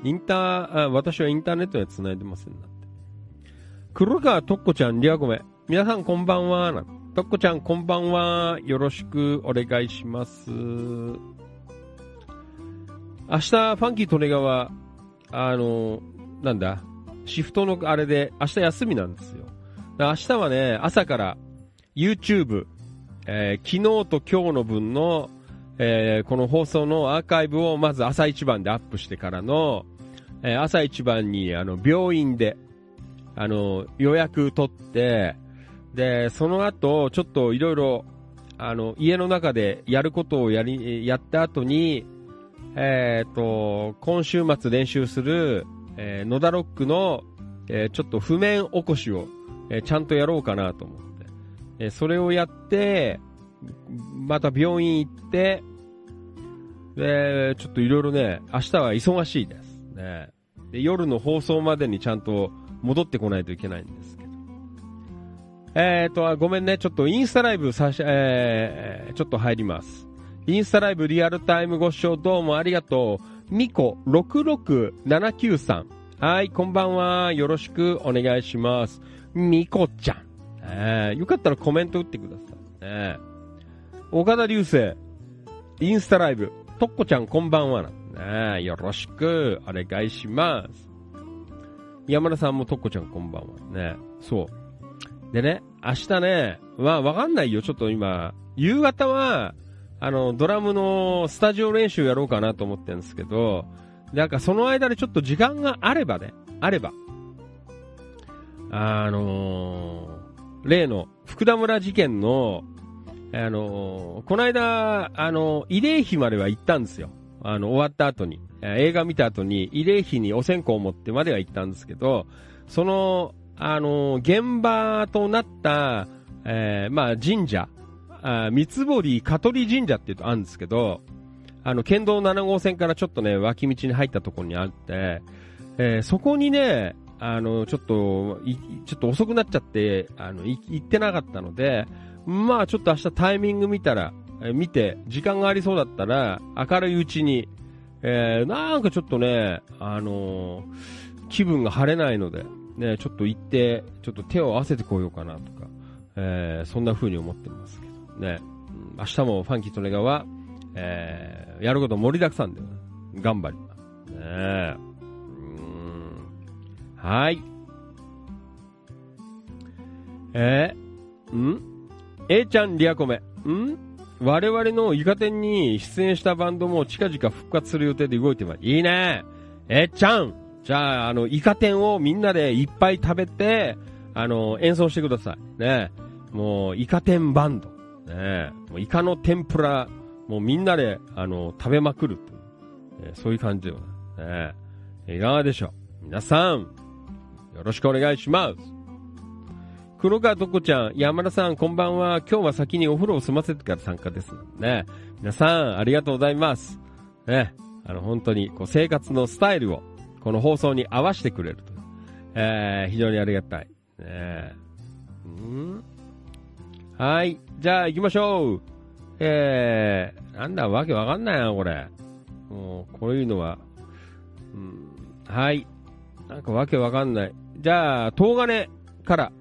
私はインターネットには繋いでませんなって。黒川とっこちゃん、リアコメ。皆さん、こんばんは。なんとっこちゃん、こんばんは。よろしくお願いします。明日、ファンキー利根川、なんだ、シフトのあれで、明日休みなんですよ。明日はね、朝から、YouTube、昨日と今日の分の、この放送のアーカイブをまず朝一番でアップしてからの、朝一番に病院で予約取って、でその後ちょっといろいろ家の中でやることをやった後に、今週末練習する、野田ロックの、ちょっと譜面起こしを、ちゃんとやろうかなと思って、それをやってまた病院行って、でちょっといろいろね、明日は忙しいですね。で夜の放送までにちゃんと戻ってこないといけないんですけど、ごめんね、ちょっとインスタライブちょっと入ります。インスタライブリアルタイムご視聴どうもありがとう。みこ66793さん、はい、こんばんは、よろしくお願いします。みこちゃん、よかったらコメント打ってくださいね。岡田流星インスタライブ、とっこちゃんこんばんはなん、よろしくお願いします。山田さんもとっこちゃんこんばんはね。そうでね、明日ねはわかんないよ、ちょっと今夕方はドラムのスタジオ練習やろうかなと思ってるんですけど、なんかその間でちょっと時間があればね、例の福田村事件のこの間慰霊碑までは行ったんですよ。終わった後に、映画見た後に慰霊碑にお線香を持ってまでは行ったんですけど、その現場となった、神社、三つ堀香取神社っていうとあるんですけど、県道7号線からちょっとね脇道に入ったところにあって、そこにねちょっと遅くなっちゃって行ってなかったので、まあちょっと明日タイミング見て時間がありそうだったら明るいうちに、なんかちょっとね気分が晴れないのでね、ちょっと行ってちょっと手を合わせてこようかなとか、そんな風に思ってますけどね。明日もファンキーとネガは、やること盛りだくさんで頑張りますね。はい。A ちゃんリアコメ我々のイカ天に出演したバンドも近々復活する予定で動いてます。いいね、ちゃん。じゃあイカ天をみんなでいっぱい食べて演奏してくださいね。もうイカ天バンドね、もうイカの天ぷらもうみんなで食べまくるという、そういう感じでね。いかがでしょう皆さん、よろしくお願いします。黒川とこちゃん、山田さんこんばんは、今日は先にお風呂を済ませてから参加ですね。皆さんありがとうございますね。本当にこう生活のスタイルをこの放送に合わせてくれると、非常にありがたい、はい、じゃあ行きましょう。なんだわけわかんないなこれ、もうこういうのは、はい、なんかわけわかんない。じゃあ東金から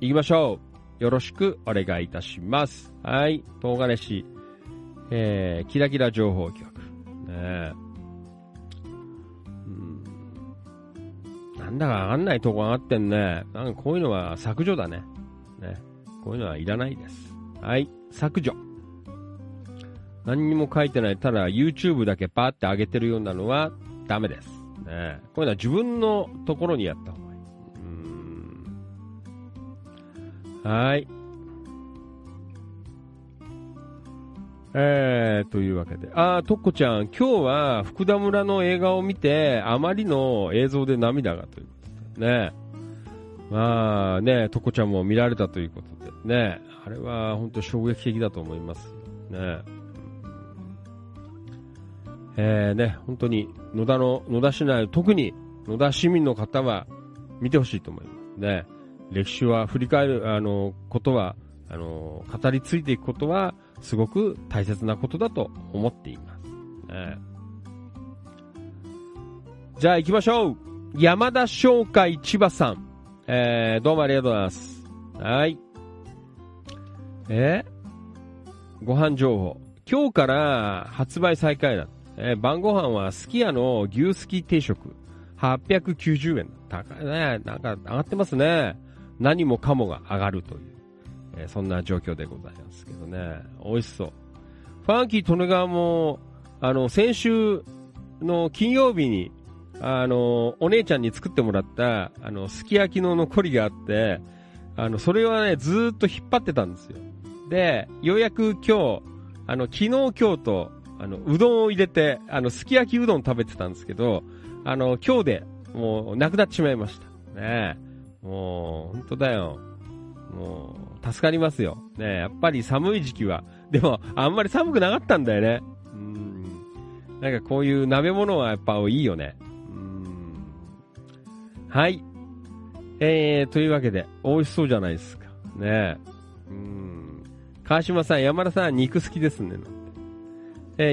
行きましょう。よろしくお願いいたします。はい、東金市、キラキラ情報局、なんだか上がんないとこ上がってんね。なんかこういうのは削除だね。こういうのはいらないです。はい、削除。何にも書いてない、ただ YouTube だけパーって上げてるようなのはダメですね。こういうのは自分のところにやった方が。はい、というわけで、とっこちゃん今日は福田村の映画を見てあまりの映像で涙がということでね。まあね、とっこちゃんも見られたということでね、あれは本当に衝撃的だと思いますね。ね、本当に野田市内、特に野田市民の方は見てほしいと思いますね。歴史は振り返ることは語り継いでいくことはすごく大切なことだと思っています、じゃあ行きましょう。山田商会千葉さん、どうもありがとうございます。はい、ご飯情報、今日から発売再開だ、晩ご飯はすき家の牛すき定食890円、高いね、なんか上がってますね。何もかもが上がるという、そんな状況でございますけどね。美味しそう。ファンキー・トネガワも先週の金曜日にお姉ちゃんに作ってもらった、すき焼きの残りがあって、それはね、ずーっと引っ張ってたんですよ。で、ようやく今日、昨日今日と、うどんを入れて、すき焼きうどん食べてたんですけど、今日で、もう、なくなってしまいました。ねえ。もう、本当だよ。もう、助かりますよ。ねえ、やっぱり寒い時期は。でも、あんまり寒くなかったんだよね。なんかこういう鍋物はやっぱいいよね。はい。というわけで、美味しそうじゃないですか。ねえ。川島さん、山田さん、肉好きですね。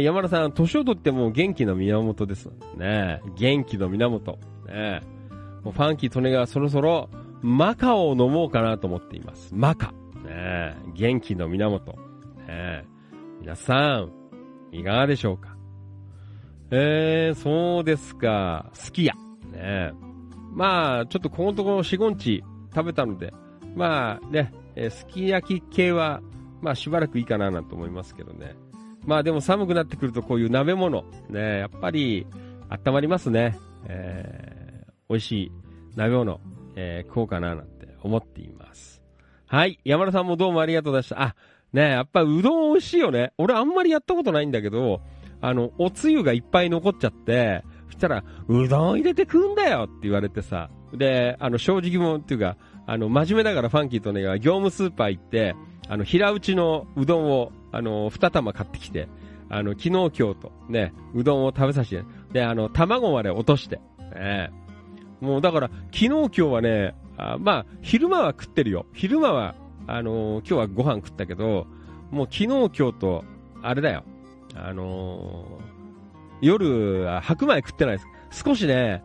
山田さん、年をとっても元気の源です。ねえ、元気の源。ねえ、もうファンキー利根川そろそろマカを飲もうかなと思っています。マカ。ねえ、元気の源。ねえ、皆さん、いかがでしょうか。そうですか。好きや。ねえ。まあ、ちょっとこのところ4、5日食べたので、まあね、すき焼き系は、まあしばらくいいかななんて思いますけどね。まあでも寒くなってくるとこういう鍋物、ね、やっぱり温まりますね。美味しい鍋物、食おうかななんて思っています。はい。山田さんもどうもありがとうございました。あ、ね、やっぱうどん美味しいよね。俺あんまりやったことないんだけど、おつゆがいっぱい残っちゃって、そしたら、うどん入れて食うんだよって言われてさ。で、正直もんっていうか、真面目だからファンキーとね、業務スーパー行って、平打ちのうどんを、二玉買ってきて、昨日今日とね、うどんを食べさせて、で、卵まで落として、もうだから、昨日今日はね、まあ、昼間は食ってるよ。昼間は、今日はご飯食ったけど、もう昨日今日と、あれだよ、夜、白米食ってないです。少しね、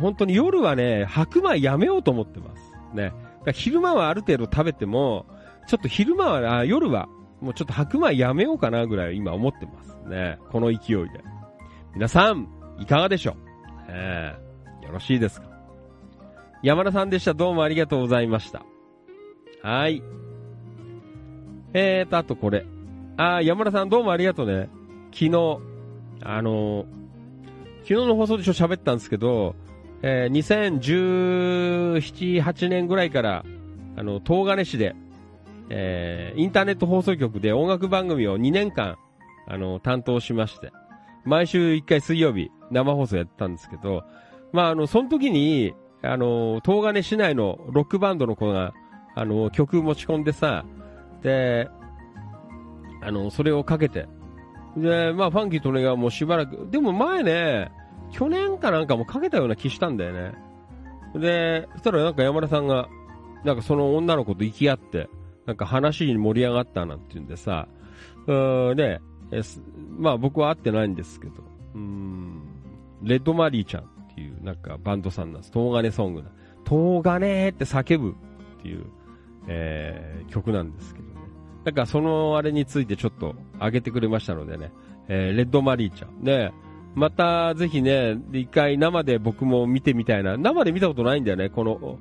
本当に夜はね、白米やめようと思ってます。ね。だから昼間はある程度食べても、ちょっと昼間は、夜は、もうちょっと白米やめようかなぐらい今思ってますね。この勢いで。皆さん、いかがでしょう？よろしいですか？山田さんでした。どうもありがとうございました。はい。あとこれ。山田さんどうもありがとうね。昨日、昨日の放送でちょっと喋ったんですけど、2017、8年ぐらいから、東金市で、インターネット放送局で音楽番組を2年間、担当しまして、毎週1回水曜日生放送やってたんですけど、まあ、その時に、東金市内のロックバンドの子が、曲持ち込んでさ、で、それをかけて、で、まあ、ファンキー利根川もうしばらく、でも前ね、去年かなんかもかけたような気したんだよね。で、そしたらなんか山田さんが、なんかその女の子と行き合って、なんか話に盛り上がったなんて言うんでさ、で、まあ僕は会ってないんですけど、レッドマリーちゃんっていうなんかバンドさんなんです。東金ソングだ。東金って叫ぶっていう、曲なんですけどね。だからそのあれについてちょっと上げてくれましたのでね、レッドマリーちゃん。ね、またぜひね、一回生で僕も見てみたいな。生で見たことないんだよね。この、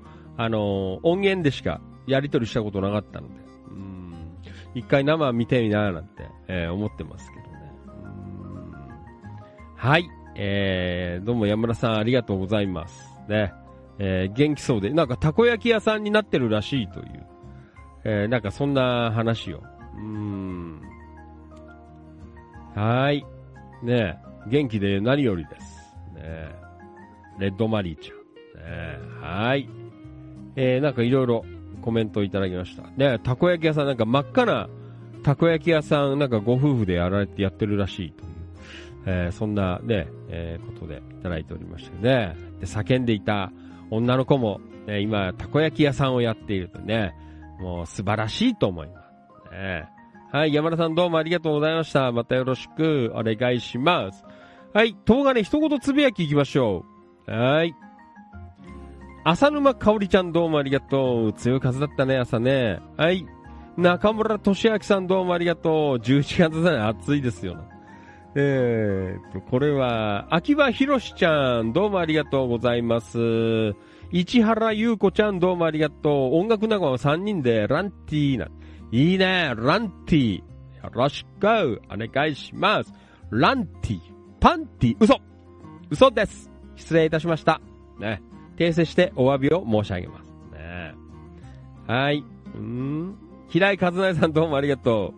音源でしかやり取りしたことなかったので。一回生見てみなーなんて、思ってますけどね。はい。どうも山田さんありがとうございます。ね。元気そうで。なんかたこ焼き屋さんになってるらしいという。なんかそんな話を。はい。ねえ。元気で何よりです。ねえ。レッドマリーちゃん。ねえ。はい。なんかいろいろコメントいただきました。ねえ、たこ焼き屋さん、なんか真っ赤なたこ焼き屋さん、なんかご夫婦でやられてやってるらしいという。そんなね、ことでいただいておりましたね。で、叫んでいた女の子も、ね、今、たこ焼き屋さんをやっているとね。もう素晴らしいと思います、ね。はい、山田さんどうもありがとうございました。またよろしくお願いします。はい、動画ね、一言つぶやきいきましょう。はい。浅沼香織ちゃんどうもありがとう。強い風だったね、朝ね。はい。中村俊明さんどうもありがとう。11月だね、暑いですよ、ね。これは、秋葉博士ちゃんどうもありがとうございます。市原優子ちゃんどうもありがとう。音楽仲間は3人でランティーな。いいね、ランティー。よろしくお願いします。ランティー。パンティー。嘘です。失礼いたしました。ね。訂正してお詫びを申し上げます。ね。はい。平井和成さんどうもありがと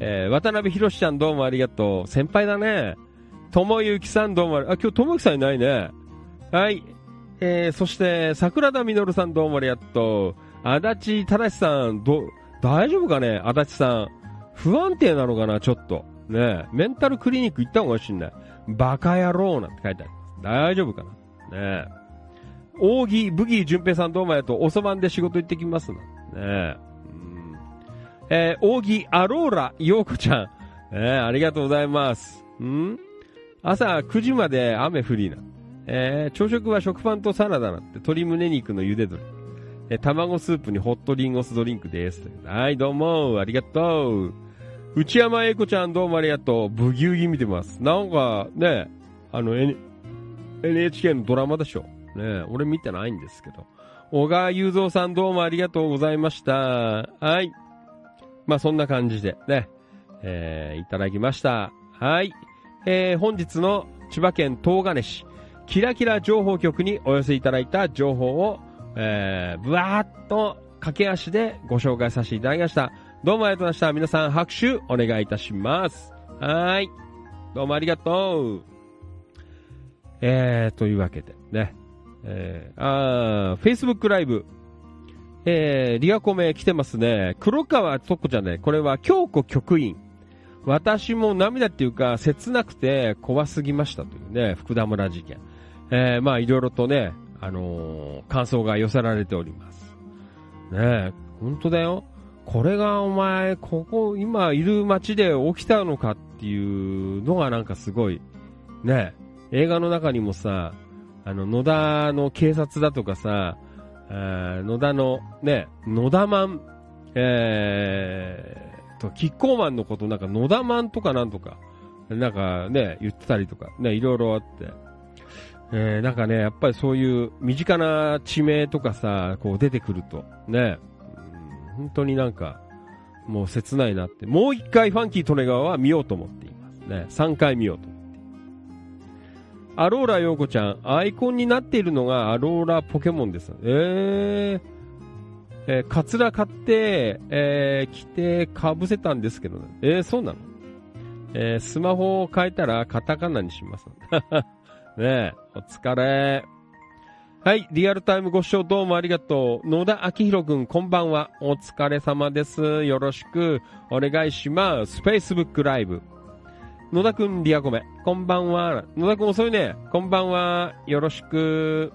う。渡辺博ちゃんどうもありがとう。先輩だね。友幸さんどうもありがとう。あ、今日友幸さんいないね。はい。そして、桜田実さんどうもありがとう。足立忠さん、大丈夫かね足立さん。不安定なのかなちょっと。ねメンタルクリニック行った方がしんない。バカ野郎なんて書いてあります。大丈夫かなね扇、ブギー淳平さんどうもありがとう。遅番で仕事行ってきますな。ね扇、アローラ、陽子ちゃん。ありがとうございます。朝9時まで雨降りな。朝食は食パンとサラダなんて、鶏胸肉の茹で鶏。卵スープにホットリンゴ酢ドリンクです。はい、どうも、ありがとう。内山英子ちゃんどうもありがとう。ブギウギ見てます。なんか、ね、NHK のドラマでしょ。ね、俺見てないんですけど。小川雄三さんどうもありがとうございました。はい。まあ、そんな感じでね、いただきました。はい。本日の千葉県東金市、キラキラ情報局にお寄せいただいた情報を、ぶわーっと駆け足でご紹介させていただきました。どうもありがとうございました。皆さん拍手お願いいたします。はい。どうもありがとう。というわけでね、Facebook ライブ。リアコメ来てますね。黒川とこじゃね。これは京子局員。私も涙っていうか、切なくて怖すぎましたというね、福田村事件。まあいろいろとね、感想が寄せられております。ねえ、本当だよ。これがお前、ここ、今いる街で起きたのかっていうのがなんかすごい、ねえ、映画の中にもさ、野田の警察だとかさ、野田のね野田マン、キッコーマンのことなんか野田マンとかなんとかなんかね言ってたりとかねいろいろあって、なんかねやっぱりそういう身近な地名とかさこう出てくるとね本当になんかもう切ないなってもう一回ファンキー利根川は見ようと思っていますね3回見ようと。アローラ陽子ちゃん、アイコンになっているのがアローラポケモンです。カツラ買って、着てかぶせたんですけどね。そうなの、スマホを変えたらカタカナにします。ねえ、お疲れ。はい、リアルタイムご視聴どうもありがとう。野田明宏くん、こんばんは。お疲れ様です。よろしくお願いします。Facebook ライブ。野田くんリアコメこんばんは。野田くん遅いね。こんばんは。よろしく。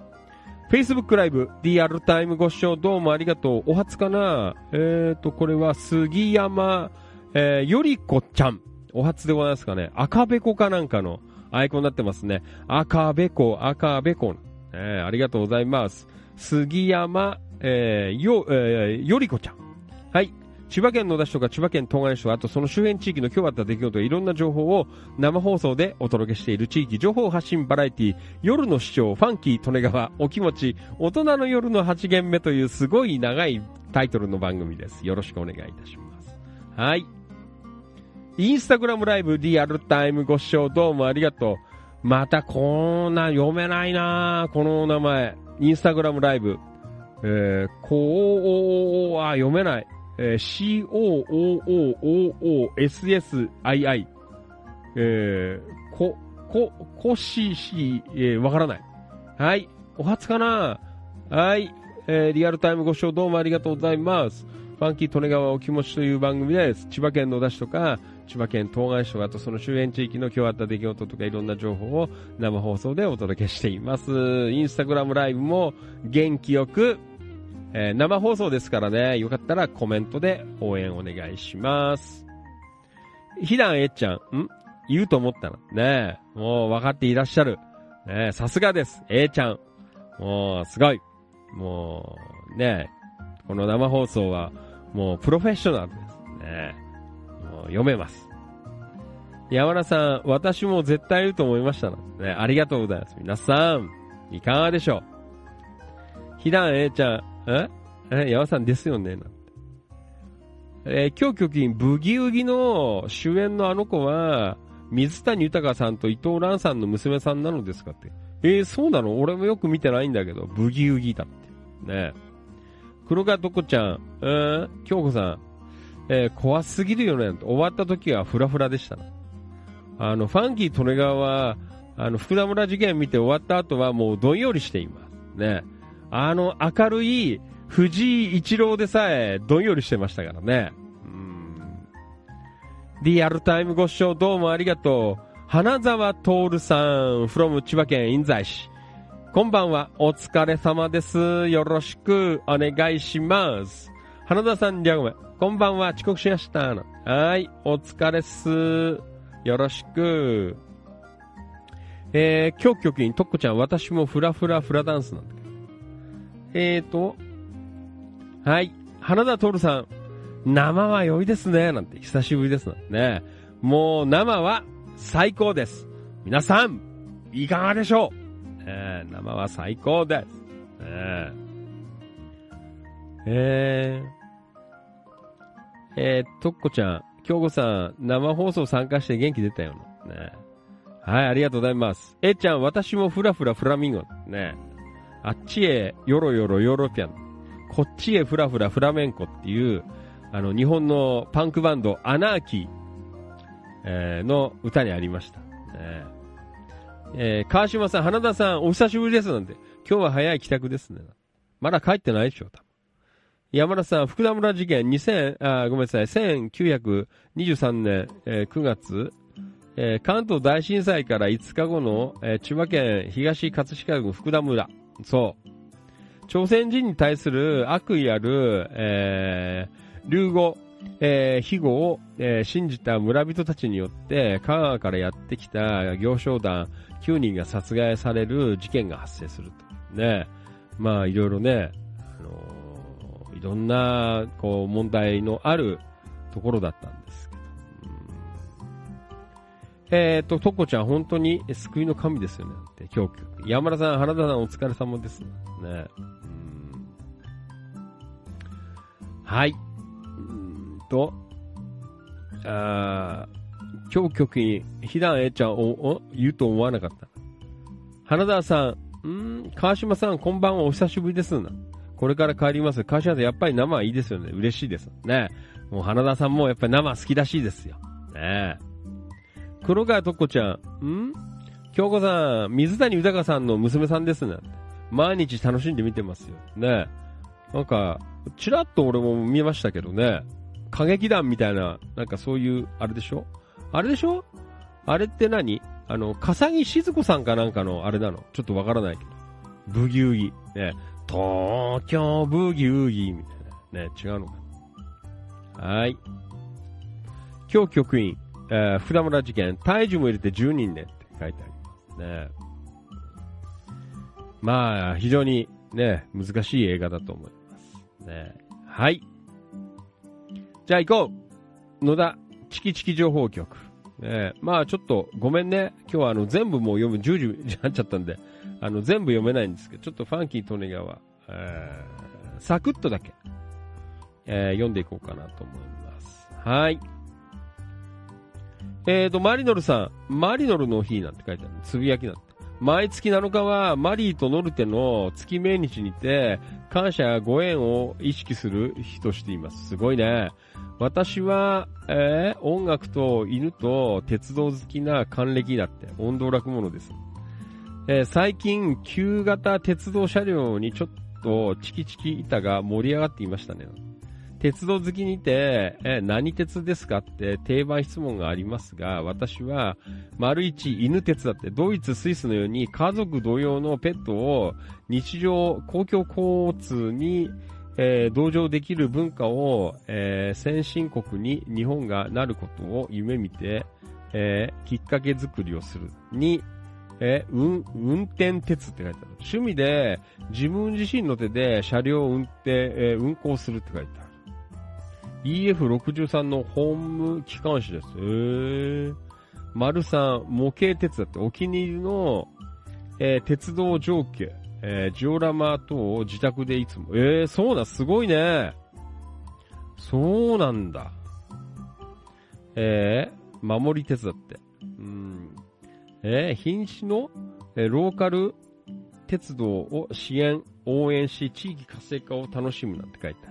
Facebook ライブリアルタイムご視聴どうもありがとう。お初かな。これは杉山、よりこちゃん。お初でございますかね。赤べこかなんかのアイコンになってますね。赤べこ。ありがとうございます。杉山、よりこちゃん。はい。千葉県野田市とか千葉県東金市とかあとその周辺地域の今日あった出来事やいろんな情報を生放送でお届けしている地域情報発信バラエティ夜の視聴ファンキー利根川お気持ち大人の夜の8限目というすごい長いタイトルの番組です。よろしくお願いいたします。はい。インスタグラムライブリアルタイムご視聴どうもありがとう。またこんな読めないなこの名前。インスタグラムライブ。読めない。COOOOSSII わからない。はい。お初かな。はい。リアルタイムご視聴どうもありがとうございます。ファンキー利根川お気持ちという番組です。千葉県野田市とか、千葉県東金市とか、あとその周辺地域の今日あった出来事とかいろんな情報を生放送でお届けしています。インスタグラムライブも元気よく、生放送ですからね、よかったらコメントで応援お願いします。ひだんえっちゃん、言うと思ったな。ねえ、もう分かっていらっしゃる。ねえ、さすがです。ちゃん。もう、すごい。もう、ねえ、この生放送は、もうプロフェッショナルです。ねえ、もう読めます。山田さん、私も絶対言うと思いましたな。ね、ありがとうございます。皆さん、いかがでしょう。ひだんえっちゃん、やわさんですよねなんて。今日局員、ブギウギの主演のあの子は、水谷豊さんと伊藤蘭さんの娘さんなのですかって。そうなの？俺もよく見てないんだけど、ブギウギだって。ね。黒川とこちゃん、京子さん、怖すぎるよね。終わった時はフラフラでした。ファンキー・トレガーは、福田村事件見て終わった後はもうどんよりしています。ね。明るい藤井一郎でさえどんよりしてましたからね。リアルタイムご視聴どうもありがとう。花沢徹さん from 千葉県印西市。こんばんは。お疲れ様です。よろしくお願いします。花沢さん、りゃごめん。こんばんは。遅刻しました。はい。お疲れっす。よろしく。今日局員、とっこちゃん、私もフラダンスなんだけど。はい。花沢徹さん、生は良いですね。なんて、久しぶりですね。もう、生は、最高です。皆さん、いかがでしょう？生は最高です。とっこちゃん、京子さん、生放送参加して元気出たよね。はい、ありがとうございます。ちゃん、私もフラミンゴ。ね。あっちへ、ヨロヨロヨーロピアン。こっちへ、フラメンコっていう、日本のパンクバンド、アナーキー。の歌にありました。川島さん、花田さん、お久しぶりですなんて。今日は早い帰宅ですね。まだ帰ってないでしょ、多分。山田さん、福田村事件1923年、9月、関東大震災から5日後の、千葉県東葛飾郡福田村。そう。朝鮮人に対する悪意ある、流語。庇護を、信じた村人たちによって香川からやってきた行商団9人が殺害される事件が発生すると。ね。まあいろいろね、いろんなこう問題のあるところだったんですけど。とこちゃん本当に救いの神ですよねって。今日山田さん、原田さんお疲れ様ですね。はい。今日局員、ひだんえちゃんを言うと思わなかった。花田さん、川島さん、こんばんは、お久しぶりですな。これから帰ります。川島さん、やっぱり生はいいですよね。嬉しいです。ね。もう花田さんもやっぱり生好きらしいですよ。ね。黒川とっこちゃん、京子さん、水谷豊さんの娘さんですな。毎日楽しんで見てますよ。ね。なんか、ちらっと俺も見ましたけどね。歌劇団みたいな、なんかそういう、あれでしょあれって何？笠木静子さんかなんかのあれなの？ちょっとわからないけど。ブギウギ。ね。東京ブギウギみたいな。ね、違うのかな。はい。今日局員、福田村事件、大樹も入れて10人でって書いてありますね。まあ、非常にね、難しい映画だと思います。ね。はい。じゃあ行こう。野田チキチキ情報局。まあちょっとごめんね。今日は全部もう読む10時になっちゃったんで、全部読めないんですけど、ちょっとファンキートネガは、サクッとだけ、読んでいこうかなと思います。はい。マリノルさん、マリノルの日なんて書いてある。つぶやきなんて。毎月7日はマリーとノルテの月命日にて感謝ご縁を意識する日としています。すごいね。私は、音楽と犬と鉄道好きな還暦だって音頭落物です、最近旧型鉄道車両にちょっとチキチキ板が盛り上がっていましたね。鉄道好きにて、何鉄ですかって定番質問がありますが、私は、1犬鉄だって、ドイツ、スイスのように家族同様のペットを日常公共交通に、同乗できる文化を、先進国に日本がなることを夢見て、きっかけ作りをするに、運転鉄って書いてある。趣味で自分自身の手で車両を運行するって書いてある。EF63 のホーム機関士です。丸さん、模型鉄だって、お気に入りの、鉄道情景、ジオラマ等を自宅でいつも。そうだ、すごいね。そうなんだ。守り鉄だって。瀕死の、ローカル鉄道を支援、応援し、地域活性化を楽しむなんて書いた。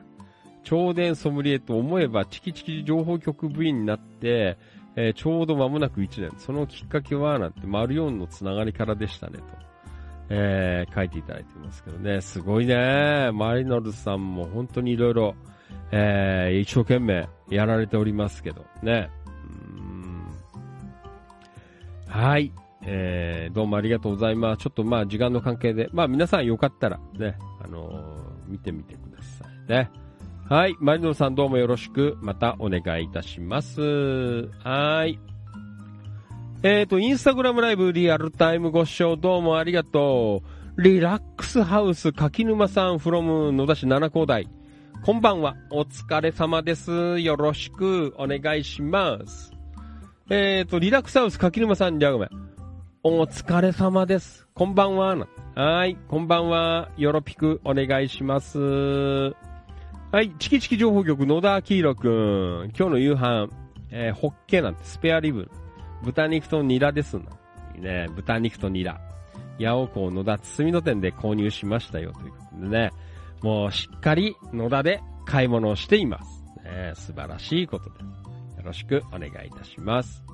銚電ソムリエと思えばチキチキ情報局部員になって、ちょうど間もなく1年。そのきっかけは、なんて、丸4のつながりからでしたね、と、書いていただいてますけどね。すごいね。マリノルさんも本当にいろいろ、一生懸命やられておりますけど、ね。はい。どうもありがとうございます。ちょっとまあ時間の関係で、まあ皆さんよかったらね、見てみてくださいね。はい。マリノルさんどうもよろしく、またお願いいたします。はい。インスタグラムライブリアルタイムご視聴どうもありがとう。リラックスハウス柿沼さん from 野田市七高台。こんばんは。お疲れ様です。よろしくお願いします。リラックスハウス柿沼さんじゃごめん。お疲れ様です。こんばんは。はい、こんばんは。よろぴくお願いします。はい、チキチキ情報局野田明宏くん。今日の夕飯、ホッケなんてスペアリブ。豚肉とニラですな。いいね、豚肉とニラ。八尾港野田堤の店で購入しましたよということでね。もうしっかり野田で買い物をしています。ね、素晴らしいことです。よろしくお願いいたします。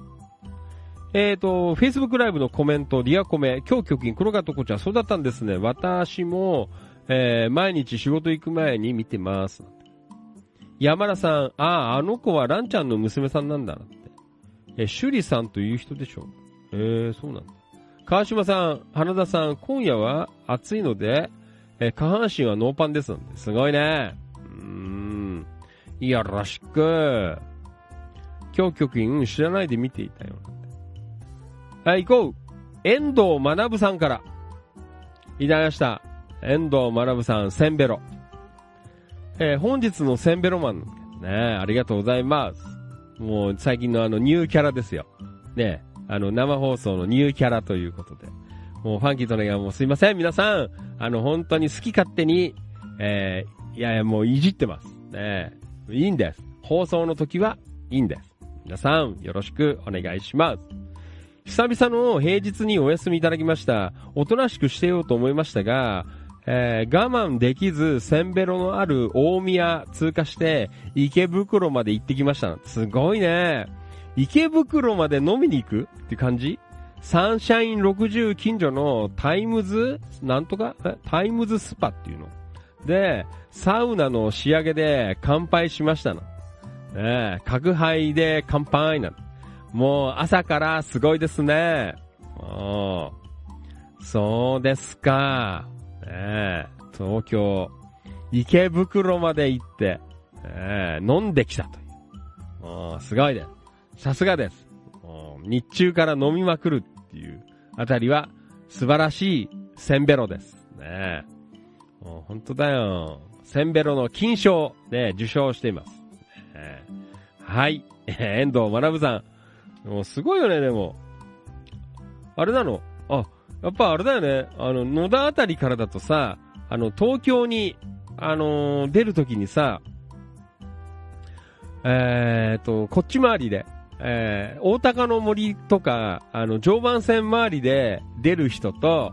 Facebook ライブのコメント、リアコメ、今日局員、黒川とこちゃん、そうだったんですね。私も、毎日仕事行く前に見てます。山田さん、あの子はランちゃんの娘さんなんだなって。シュリさんという人でしょう。そうなんだ。川島さん、花田さん、今夜は暑いので、下半身はノーパンです。すごいね。よろしく。今日局員、知らないで見ていたよ。はい、行こう。遠藤学さんからいただきました。遠藤学さん、センベロ。本日のセンベロマンね、ありがとうございます。もう最近のニューキャラですよ。ね、生放送のニューキャラということで。もうファンキーとねがもうすいません、皆さん。本当に好き勝手に、いやいやもういじってます。ね、いいんです。放送の時はいいんです。皆さん、よろしくお願いします。久々の平日にお休みいただきました。おとなしくしてようと思いましたが、我慢できず、センベロのある大宮通過して、池袋まで行ってきました。すごいね。池袋まで飲みに行くって感じ？サンシャイン60近所のタイムズスパっていうの。で、サウナの仕上げで乾杯しましたな。角杯で乾杯なの。もう朝からすごいですね。そうですか。東京、池袋まで行って、飲んできたという。すごいです。さすがです。日中から飲みまくるっていうあたりは素晴らしいセンベロです。ね、本当だよ。センベロの金賞で受賞しています。はい。遠藤学さん。もうすごいよね、でも。あれなの？やっぱあれだよね。野田あたりからだとさ、東京に、出るときにさ、こっち周りで、大高の森とか、常磐線周りで出る人と、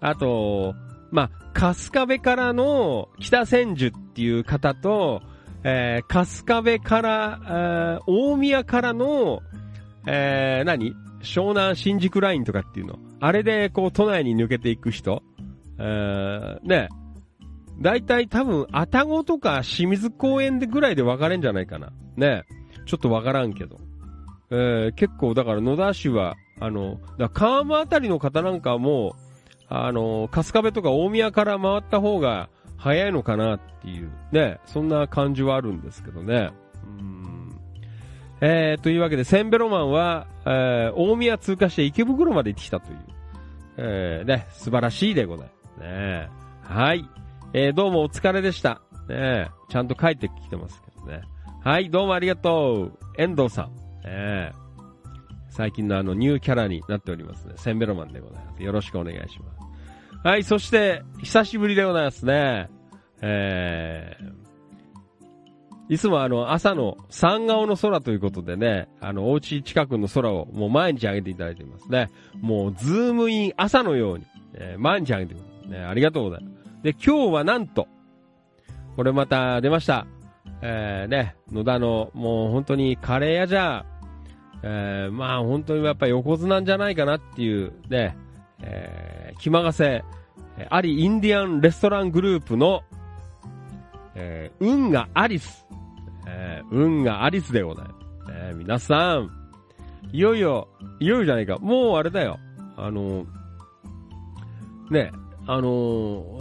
あと、まあ、春日部からの北千住っていう方と、春日部から、大宮からの、湘南新宿ラインとかっていうの。あれで、こう、都内に抜けていく人。ね。だいたい多分、愛宕とか清水公園でぐらいで分かれんじゃないかな。ね。ちょっと分からんけど。結構、だから野田市は、川間あたりの方なんかも、春日部とか大宮から回った方が早いのかなっていう、ね。そんな感じはあるんですけどね。というわけで、センベロマンは、大宮通過して池袋まで行ってきたという、ね、素晴らしいでございます。ね、はい。どうもお疲れでした。ね、ちゃんと帰ってきてますけどね。はい、どうもありがとう。遠藤さん。最近のニューキャラになっておりますね。センベロマンでございます。よろしくお願いします。はい、そして、久しぶりでございますね。いつも朝の三顔の空ということでね、お家近くの空をもう毎日上げていただいていますね。もうズームイン朝のように、毎日上げています、ね。ありがとうございます。で、今日はなんと、これまた出ました。ね、野田の、もう本当にカレー屋じゃ、まあ本当にやっぱり横綱なんじゃないかなっていうね、気まがせ、アリインディアンレストラングループの、運河アリス。運河アリスでございます、皆さん、いよいよじゃないか。もうあれだよ。ね、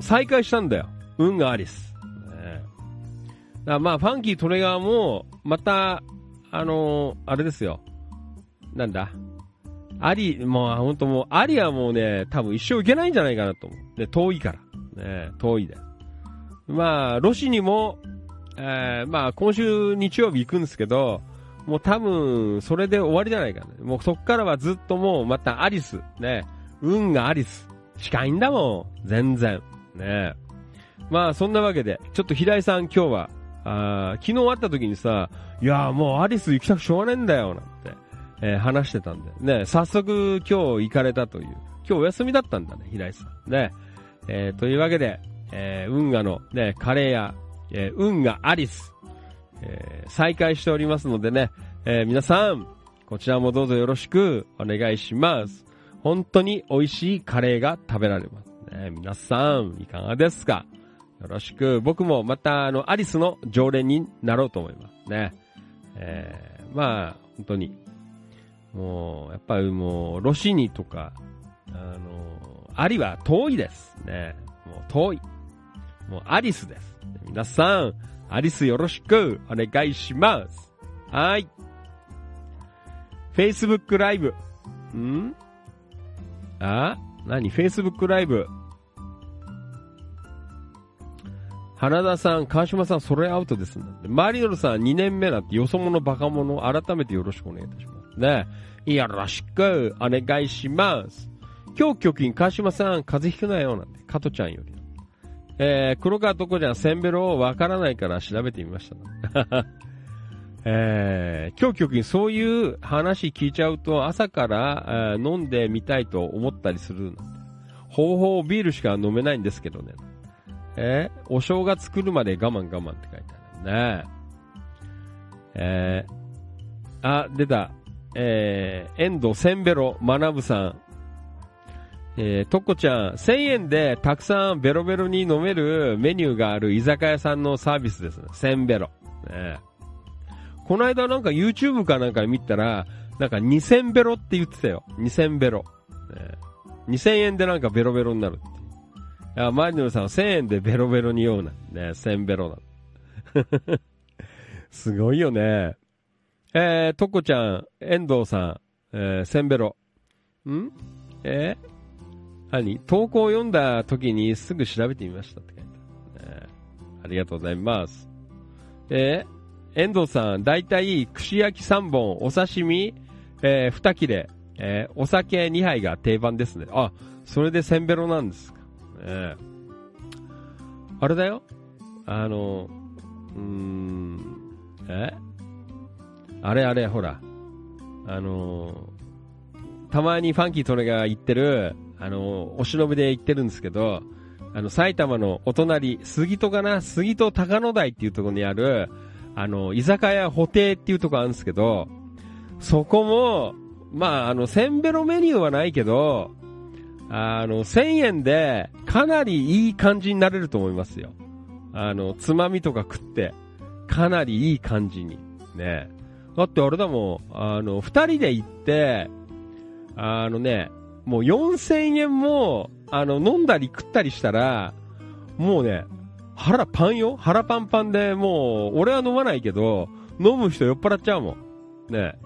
再開したんだよ。運河アリス。だまあ、ファンキートレガーも、また、あれですよ。なんだ。アリ、もう本当もう、アリはもうね、多分一生行けないんじゃないかなと思う。で、遠いから。ね、遠いで。まあ、ロシにも、まあ、今週日曜日行くんですけど、もう多分、それで終わりじゃないかな。もうそっからはずっともう、またアリス、ね、運がアリス、近いんだもん、全然。ね。まあ、そんなわけで、ちょっと平井さん今日は、昨日会った時にさ、いやーもうアリス行きたくしょうがねえんだよ、なんて、話してたんで。ね、早速今日行かれたという。今日お休みだったんだね、平井さん。ね。というわけで、運河のね、カレー屋、運河アリス、再開しておりますのでね、皆さん、こちらもどうぞよろしくお願いします。本当に美味しいカレーが食べられます。ね、皆さん、いかがですか？よろしく。僕もまた、アリスの常連になろうと思いますね。まあ、本当に、もう、やっぱりもう、ロシニとか、アリは遠いです。ね。もう遠い。もうアリスです。皆さん、アリスよろしくお願いします。はい。Facebook ライブ。ん？あ？何？ Facebook ライブ。花田さん、川島さん、それアウトですね。マリオルさん、2年目なんてよそ者バカ者を改めてよろしくお願いいたします。ね。よろしくお願いします。今日局員、川島さん、風邪ひくなよ、なんて。加トちゃんより。黒川とこじゃん、センベロをわからないから調べてみました。今日局員、そういう話聞いちゃうと、朝から、飲んでみたいと思ったりするなんて。方法、ビールしか飲めないんですけどね。お正月来るまで我慢って書いてあるね。出た。遠藤センベロ、マナブさん。とっこちゃん、1000円でたくさんベロベロに飲めるメニューがある居酒屋さんのサービスですね。センベロ。この間なんか YouTube かなんか見たら、なんか2000ベロって言ってたよ。2000ベロ。2000円でなんかベロベロになるって。あ、マリノルさんは1000円でベロベロに酔うな。ね、1000ベロな。すごいよね。とこちゃん、遠藤さん、1000ベロ。ん？何？投稿を読んだ時にすぐ調べてみましたって書いてある、ありがとうございます。遠藤さん、だいたい串焼き3本、お刺身、2切れ、お酒2杯が定番ですね。あ、それで1000ベロなんですか。あれだよ、あれほら、たまにファンキートレが行ってる、お忍びで行ってるんですけど、埼玉のお隣、杉戸高野台っていうところにある、居酒屋ホテイっていうところあるんですけど、そこも、まあ、せんべろメニューはないけど、1000円でかなりいい感じになれると思いますよ。つまみとか食って、かなりいい感じに。ね。だってあれだもん、二人で行って、もう4000円も、飲んだり食ったりしたら、もうね、腹パンよ。腹パンパンで、もう、俺は飲まないけど、飲む人酔っ払っちゃうもん。ね。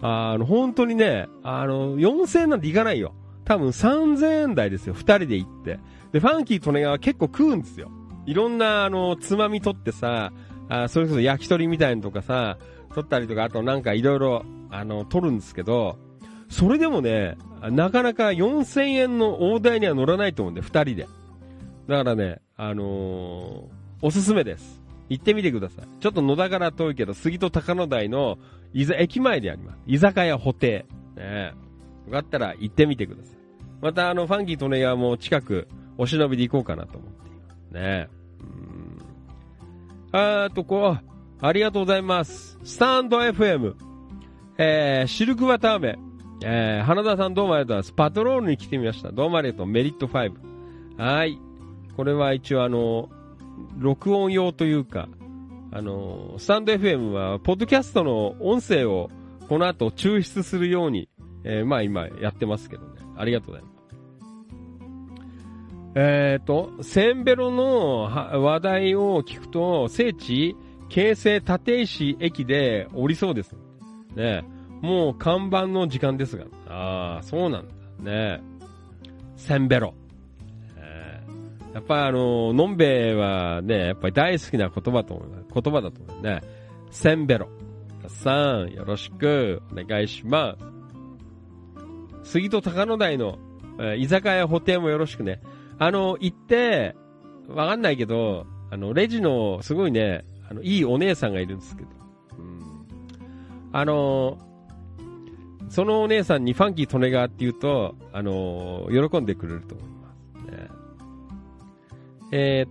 本当にね、4000円なんていかないよ。多分3000円台ですよ。二人で行って。で、ファンキー利根川結構食うんですよ。いろんな、つまみ取ってさ、それこそ焼き鳥みたいなのとかさ、取ったりとか、あとなんかいろいろ、取るんですけど、それでもね、なかなか4000円の大台には乗らないと思うんで、二人で。だからね、おすすめです。行ってみてください。ちょっと野田から遠いけど、杉戸高野台の駅前であります。居酒屋ホテイ、ね、よかったら行ってみてください。またファンキーとねやも近くお忍びで行こうかなと思っていますね。ありがとうございます。スタンド FM、シルクワタアメ、花田さんどうもありがとうございます。パトロールに来てみました。どうもありがとう。メリット5。はい。これは一応録音用というか、スタンド FM は、ポッドキャストの音声をこの後抽出するように、今やってますけどね。ありがとうございます。センベロの話題を聞くと、聖地、京成立石駅で降りそうです。ね。もう看板の時間ですが。ああ、そうなんだ。ね。センベロ。やっぱのんべえはね、やっぱり大好きな言葉だと思うね。センベロ。皆さん、よろしくお願いします。杉戸高野台の、居酒屋補填もよろしくね。行って、わかんないけど、レジの、すごいね、いいお姉さんがいるんですけど、そのお姉さんにファンキー・トネガーって言うと、喜んでくれると思いますね。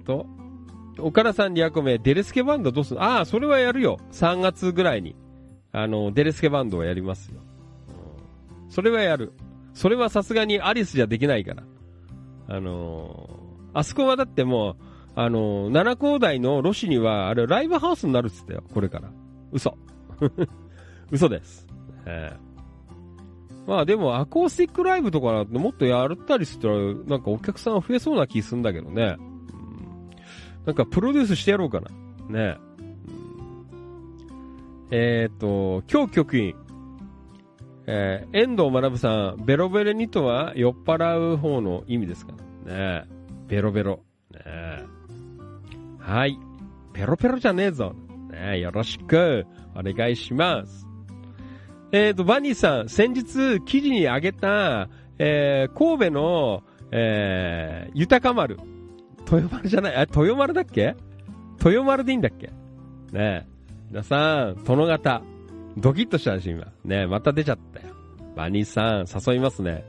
岡田さんにアコメ、デレスケバンドどうする？ああ、それはやるよ。3月ぐらいに。デレスケバンドをやりますよ。それはやる。それはさすがにアリスじゃできないから。あそこはだってもう、七高台のロシには、あれライブハウスになるって言ったよ、これから。嘘。嘘です。まあでも、アコースティックライブとかもっとやったりしたら、なんかお客さん増えそうな気するんだけどね。なんかプロデュースしてやろうかな。ね。今日局員。遠藤学さん、ベロベロにとは酔っ払う方の意味ですかね。ベロベロ。ね、はい。ペロペロじゃねえぞ。ね、よろしくお願いします。バニーさん、先日記事にあげた、神戸の、豊丸。豊丸じゃない、あ、豊丸だっけ？豊丸でいいんだっけ？ね、皆さん、殿方。ドキッとしたでしょ、今。ね、また出ちゃったよ。バニーさん、誘いますね。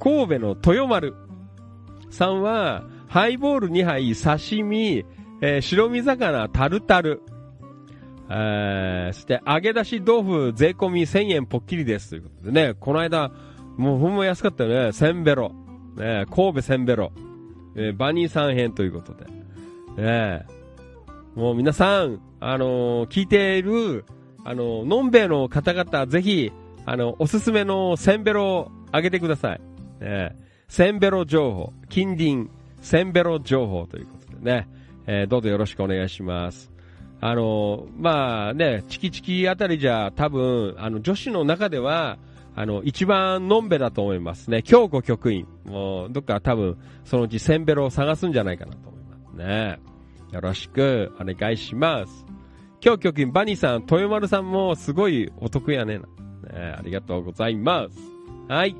神戸の豊丸さんは、ハイボール2杯、刺身、白身魚、タルタル。そして、揚げ出し豆腐、税込み1000円ぽっきりです。ということでね、この間、もうほんま安かったよね。センベロ。ね、神戸センベロ。バニーさん編ということで。ね、もう皆さん、聞いている、のんべいの方々、ぜひ、おすすめのセンベロをあげてください。センベロ情報、近隣、センベロ情報ということでね、どうぞよろしくお願いします。まあね、チキチキあたりじゃ多分、女子の中では、一番のんべだと思いますね。京子局員。もう、どっか多分、そのうちセンベロを探すんじゃないかなと思いますね。よろしくお願いします。今日局員バニーさん、豊丸さんもすごいお得やねな、ありがとうございます。はい。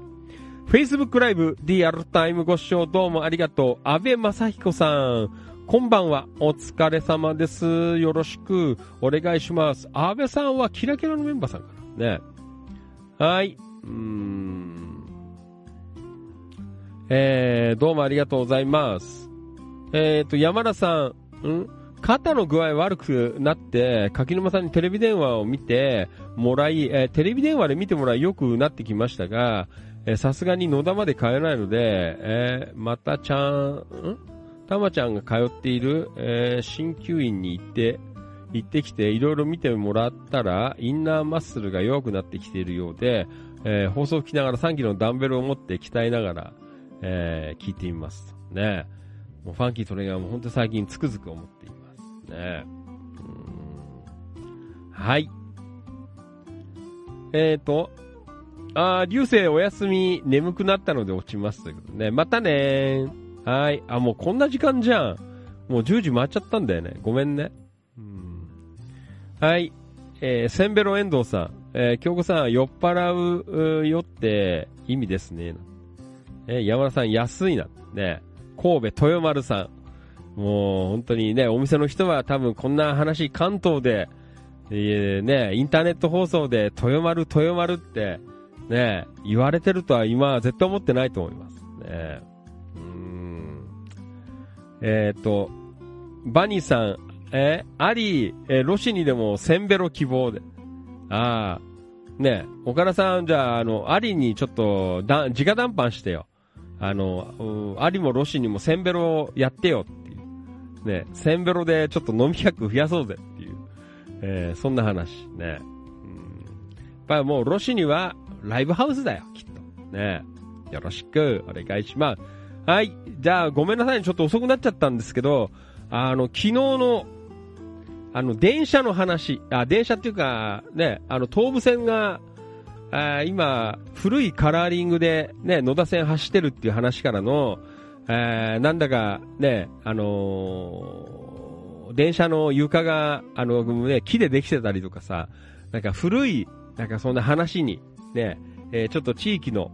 Facebook ライブ DR タイムご視聴どうもありがとう。安部正彦さん、こんばんは。お疲れ様です。よろしくお願いします。安部さんはキラキラのメンバーさんかな。ね。はい。どうもありがとうございます。山田さん、肩の具合悪くなって柿沼さんにテレビ電話を見てもらい、テレビ電話で見てもらい良くなってきましたが、さすがに野田まで通えないので、またたまちゃんが通っている、鍼灸院に行ってきていろいろ見てもらったらインナーマッスルが弱くなってきているようで、放送を聞きながら3キロのダンベルを持って鍛えながら、聞いてみますね。もうファンキートレーナーも本当最近つくづく思っていますね。はい。流星お休み、眠くなったので落ちますということね。またねー。はい。あ、もうこんな時間じゃん。もう10時回っちゃったんだよね。ごめんね。はい。センベロ遠藤さん。京子さん、酔っ払うよって意味ですね。山田さん、安いな。ね。神戸豊丸さん。もう本当にね、お店の人は多分こんな話関東で、ね、インターネット放送で豊丸ってね言われてるとは今は絶対思ってないと思いますね。バニーさん、アリー、ロシにでもセンベロ希望で、ああね、岡田さん、じゃあアリにちょっと直談判してよ、アリもロシにもセンベロやってよっていうね、センベロでちょっと飲み客増やそうぜっていう、そんな話ね。やっぱりもうロシにはライブハウスだよきっとね。よろしくお願いします。はい、じゃあごめんなさい、ちょっと遅くなっちゃったんですけど、昨日の電車の話、電車っていうかね、東武線が今古いカラーリングでね野田線走ってるっていう話からの、なんだかね電車の床がね木でできてたりとかさ、なんか古いなんかそんな話にね、ちょっと地域の、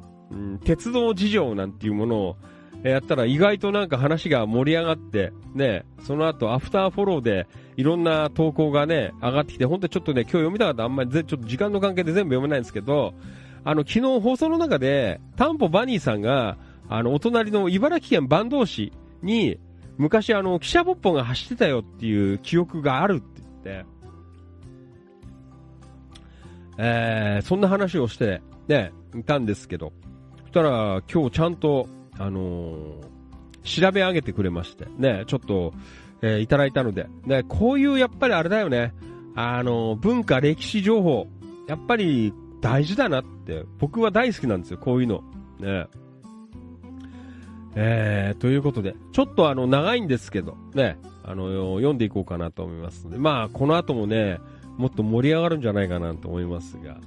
鉄道事情なんていうものをやったら意外となんか話が盛り上がってね、その後アフターフォローでいろんな投稿がね上がってきて、本当にちょっとね今日読みたかったあんまりちょっと時間の関係で全部読めないんですけど、昨日放送の中でタンポバニーさんがお隣の茨城県坂東市に昔汽車ぼっぽが走ってたよっていう記憶があるって言って、そんな話をしてねいたんですけど、そしたら今日ちゃんと調べ上げてくれましてね、ちょっと、いただいたのでね、こういうやっぱりあれだよね、文化歴史情報やっぱり大事だなって、僕は大好きなんですよこういうのね。ということでちょっと長いんですけどね、読んでいこうかなと思いますので、まあこの後もねもっと盛り上がるんじゃないかなと思いますが、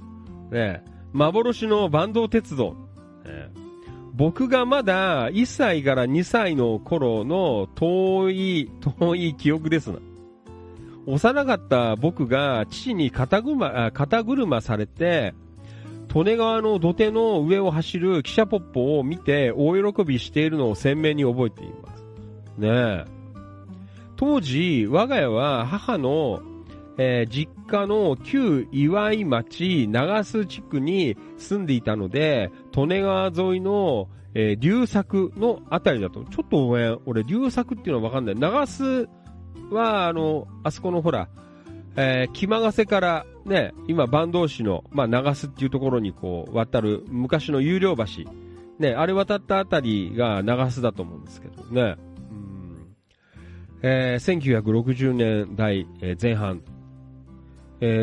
幻の坂東鉄道、僕がまだ1歳から2歳の頃の遠い記憶ですな。幼かった僕が父に肩車されて利根川の土手の上を走る汽車ポッポを見て大喜びしているのを鮮明に覚えていますね。当時我が家は母の実家の旧岩井町長須地区に住んでいたので、利根川沿いの、流作のあたりだと、ちょっと俺流作っていうのはわかんない。長須はあそこのほら、木間ヶ瀬からね、今坂東市の、まあ、長須っていうところにこう渡る昔の有料橋ね、あれ渡ったあたりが長須だと思うんですけどね。1960年代前半、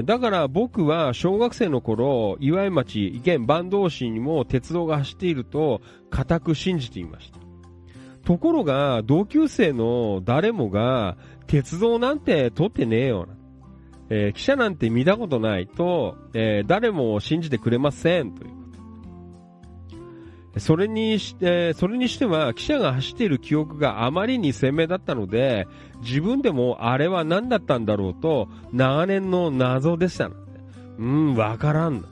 だから僕は小学生の頃、岩井町現坂東市にも鉄道が走っていると固く信じていました。ところが同級生の誰もが鉄道なんて取ってねえよな、汽車なんて見たことないと、誰も信じてくれませんという。それにしては汽車が走っている記憶があまりに鮮明だったので、自分でもあれは何だったんだろうと長年の謎でした。わからん。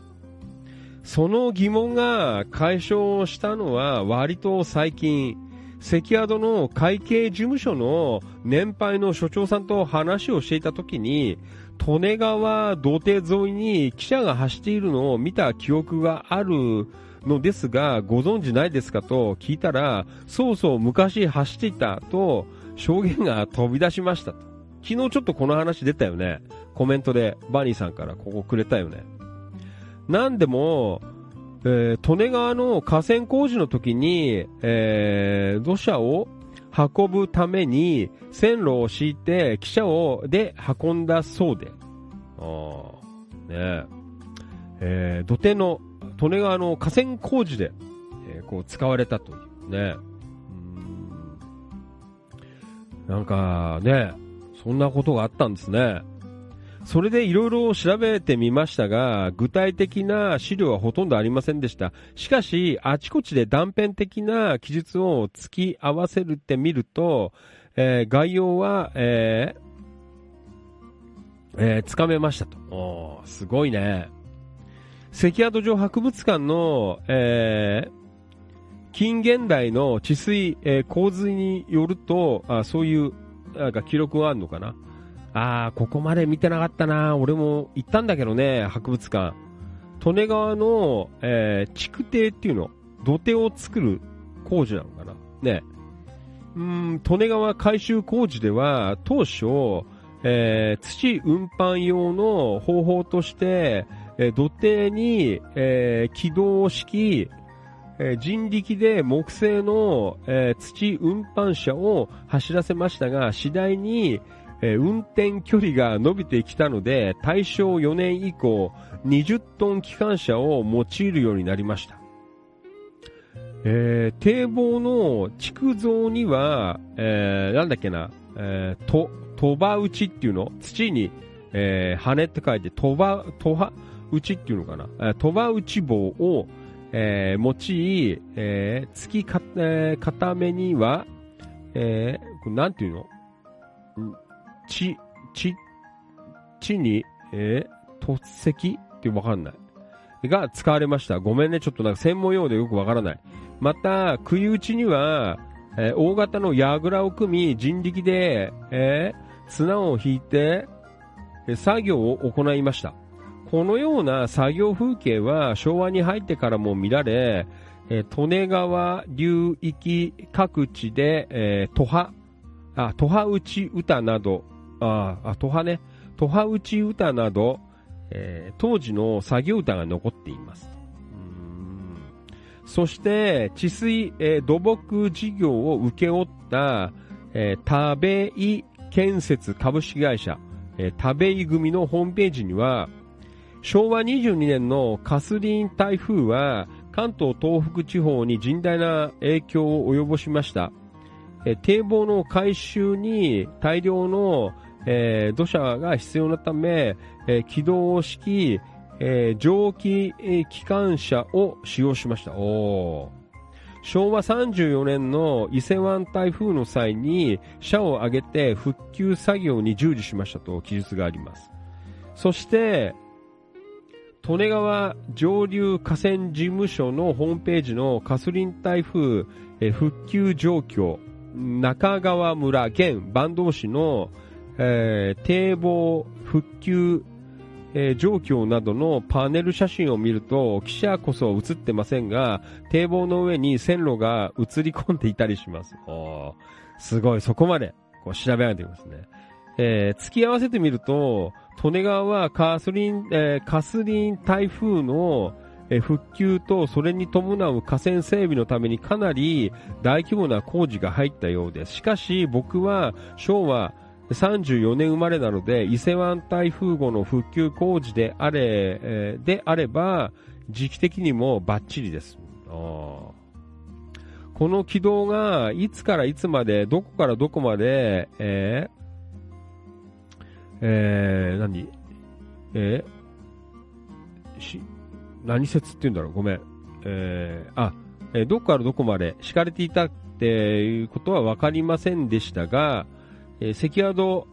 その疑問が解消したのは割と最近、関宿の会計事務所の年配の所長さんと話をしていた時に、利根川土手沿いに汽車が走っているのを見た記憶があるのですがご存知ないですかと聞いたら、そう昔走っていたと証言が飛び出しましたと。昨日ちょっとこの話出たよね、コメントでバニーさんからここくれたよね。なんでも、利根川の河川工事の時に、土砂を運ぶために線路を敷いて汽車で運んだそうで、ねえ、土手の利根川の河川工事で、こう使われたというね。なんかね、そんなことがあったんですね。それでいろいろ調べてみましたが、具体的な資料はほとんどありませんでした。しかし、あちこちで断片的な記述を突き合わせてみると、概要は、つかめましたと。すごいね。関宿城博物館の、近現代の治水、洪水によると、そういう、なんか記録はあるのかな。ここまで見てなかったな。俺も行ったんだけどね、博物館。利根川の、築堤っていうの、土手を作る工事なのかなね。利根川改修工事では当初、土運搬用の方法として、土手に、軌道を敷き、人力で木製の、土運搬車を走らせましたが、次第に、運転距離が伸びてきたので、大正4年以降20トン機関車を用いるようになりました。堤防の築造には、とば打ちっていうの、土に、羽って書いてとば打ちっていうのかな、とば打ち棒を、用い、突きか、固めには、これなんていうの、地に、突石ってわかんない。が使われました。ごめんね、ちょっとなんか専門用でよくわからない。また、杭打ちには、大型の櫓を組み、人力で、綱を引いて、作業を行いました。このような作業風景は昭和に入ってからも見られ、利根川流域各地で、とはうち歌など、とはうち歌など、当時の作業歌が残っています。そして、治水、土木事業を請け負った、田部井建設株式会社、田部井組のホームページには、昭和22年のカスリーン台風は、関東東北地方に甚大な影響を及ぼしました。堤防の改修に大量の、土砂が必要なため、軌道を敷き、蒸気、機関車を使用しました。昭和34年の伊勢湾台風の際に車を挙げて復旧作業に従事しましたと記述があります。そして、利根川上流河川事務所のホームページのカスリン台風復旧状況、中川村現坂東市の、堤防復旧、状況などのパネル写真を見ると、記者こそ写ってませんが、堤防の上に線路が映り込んでいたりします。すごい、そこまでこう調べ上げていますね。突き合わせてみると、利根川はカスリン台風の復旧とそれに伴う河川整備のためにかなり大規模な工事が入ったようです。しかし僕は昭和34年生まれなので、伊勢湾台風後の復旧工事であれば時期的にもバッチリです。この軌道がいつからいつまで、どこからどこまで、何説って言うんだろう、ごめん。どこからどこまで敷かれていたっていうことは分かりませんでしたが、関宿、城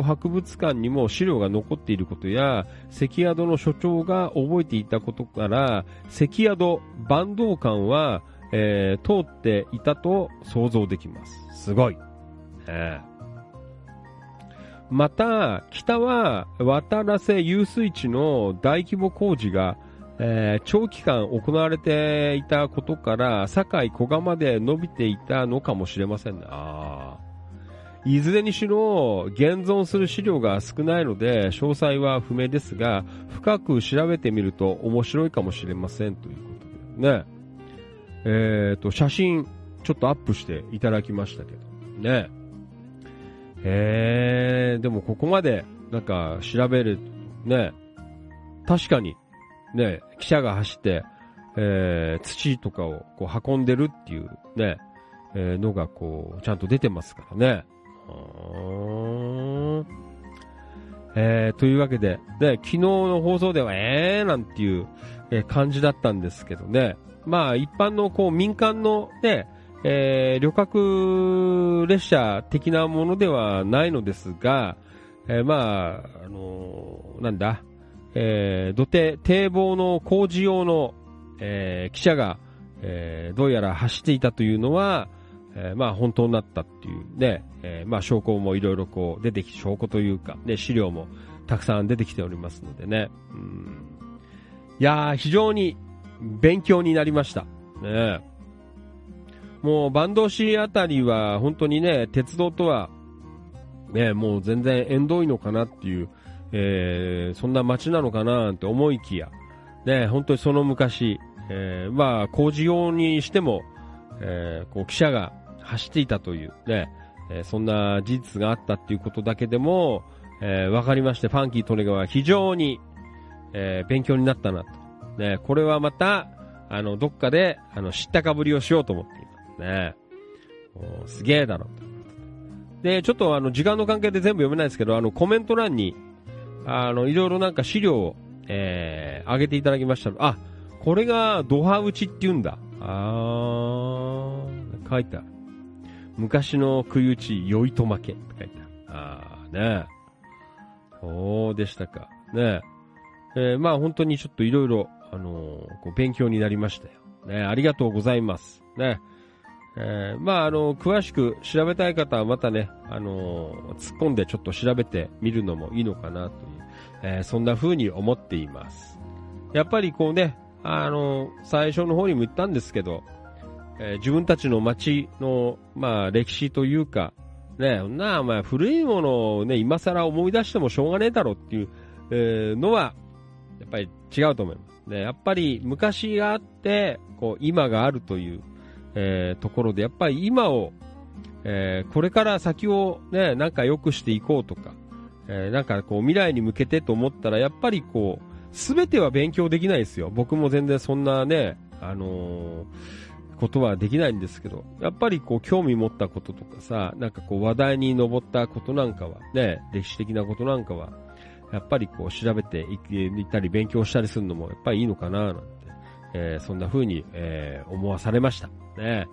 博物館にも資料が残っていることや、関宿の所長が覚えていたことから、関宿坂東間は、通っていたと想像できます。すごい。また、北は渡良瀬遊水地の大規模工事が、長期間行われていたことから、堺古賀まで伸びていたのかもしれませんな。いずれにしろ、現存する資料が少ないので、詳細は不明ですが、深く調べてみると面白いかもしれませんということでね。写真、ちょっとアップしていただきましたけどね。でもここまでなんか調べるね、確かにね、汽車が走って、土とかをこう運んでるっていうね、のがこうちゃんと出てますからね。というわけで、ね、昨日の放送ではなんていう感じだったんですけどね。まあ一般のこう民間のね、旅客列車的なものではないのですが、堤防の工事用の、汽車が、どうやら走っていたというのは、まあ本当になったっていうね、まあ証拠もいろいろこう出てき、証拠というかね、資料もたくさん出てきておりますのでね。いやー、非常に勉強になりました。ね、もう坂東市あたりは本当にね、鉄道とはね、もう全然縁遠いのかなっていう、そんな街なのかななんて思いきや、ね、本当にその昔、まあ工事用にしても、こう汽車が走っていたというね、そんな事実があったっていうことだけでも、分かりまして、ファンキー利根川は非常に、勉強になったなと。ね、これはまた、どっかで、知ったかぶりをしようと思っていますね。すげえだろ。で、ちょっと時間の関係で全部読めないですけど、コメント欄に、いろいろなんか資料を、上げていただきました。あ、これがドハ打ちって言うんだ。あー、書いてある。昔の食い打ち、酔いと負けって書いてある。あーね。そうでしたか。ねまあ本当にちょっといろいろ、こう勉強になりましたよ。ね、ありがとうございます。ね。まあ詳しく調べたい方はまたね、突っ込んでちょっと調べてみるのもいいのかなという、そんな風に思っています。やっぱりこうね、最初の方にも言ったんですけど、自分たちの街の、まあ歴史というか、ね、なあお前古いものをね、今更思い出してもしょうがねえだろっていう、のは、やっぱり違うと思います。ね、やっぱり昔があって、こう今があるという、ところでやっぱり今を、これから先をねなんか良くしていこうとか、なんかこう未来に向けてと思ったらやっぱりこう全ては勉強できないですよ。僕も全然そんなねことはできないんですけど、やっぱりこう興味持ったこととかさ、なんかこう話題に上ったことなんかはね、歴史的なことなんかはやっぱりこう調べていったり勉強したりするのもやっぱりいいのかななんて、そんな風に、思わされました。ね、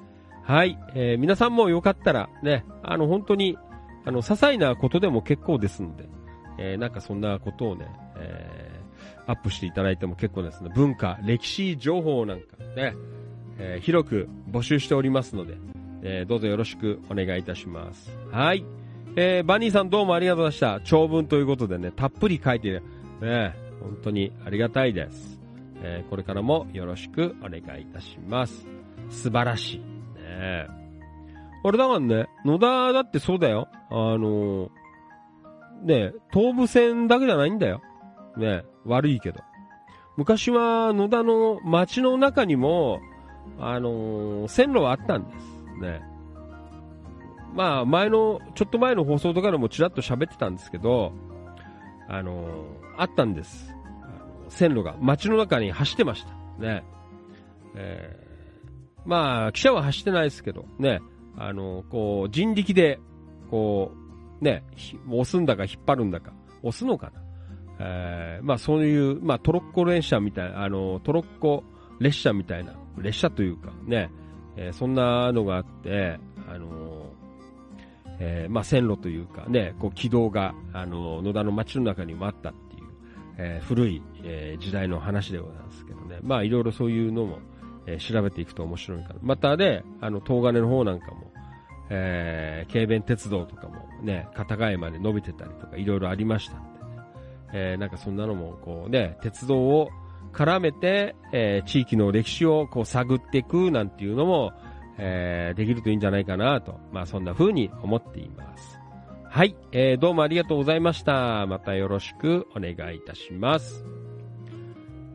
はい、皆さんもよかったらね、本当に些細なことでも結構ですので、なんかそんなことをね、アップしていただいても結構ですね。文化、歴史情報なんかね、広く募集しておりますので、どうぞよろしくお願いいたします。はい、バニーさんどうもありがとうございました。長文ということでね、たっぷり書いてね、本当にありがたいです。これからもよろしくお願いいたします。素晴らしい。ねえ。あれだからね、野田だってそうだよ。ねえ、東武線だけじゃないんだよ。ねえ、悪いけど。昔は野田の街の中にも、線路はあったんです。ねえ。まあ、ちょっと前の放送とかでもちらっと喋ってたんですけど、あったんです。線路が街の中に走ってました。ねえ。まあ、汽車は走ってないですけど、ね、こう、人力で、こう、ね、押すんだか引っ張るんだか、押すのかな。まあそういう、まあトロッコ列車みたいな、トロッコ列車みたいな、列車というか、ね、そんなのがあって、まあ線路というか、ね、こう軌道が、野田の街の中にもあったっていう、古い、時代の話でございますけどね、まあいろいろそういうのも、調べていくと面白いから。またね、東金の方なんかも、軽便鉄道とかもね、片貝まで伸びてたりとか、いろいろありましたんで、ね、なんかそんなのも、こうね、鉄道を絡めて、地域の歴史をこう探っていくなんていうのも、できるといいんじゃないかなと、まあそんな風に思っています。はい、どうもありがとうございました。またよろしくお願いいたします。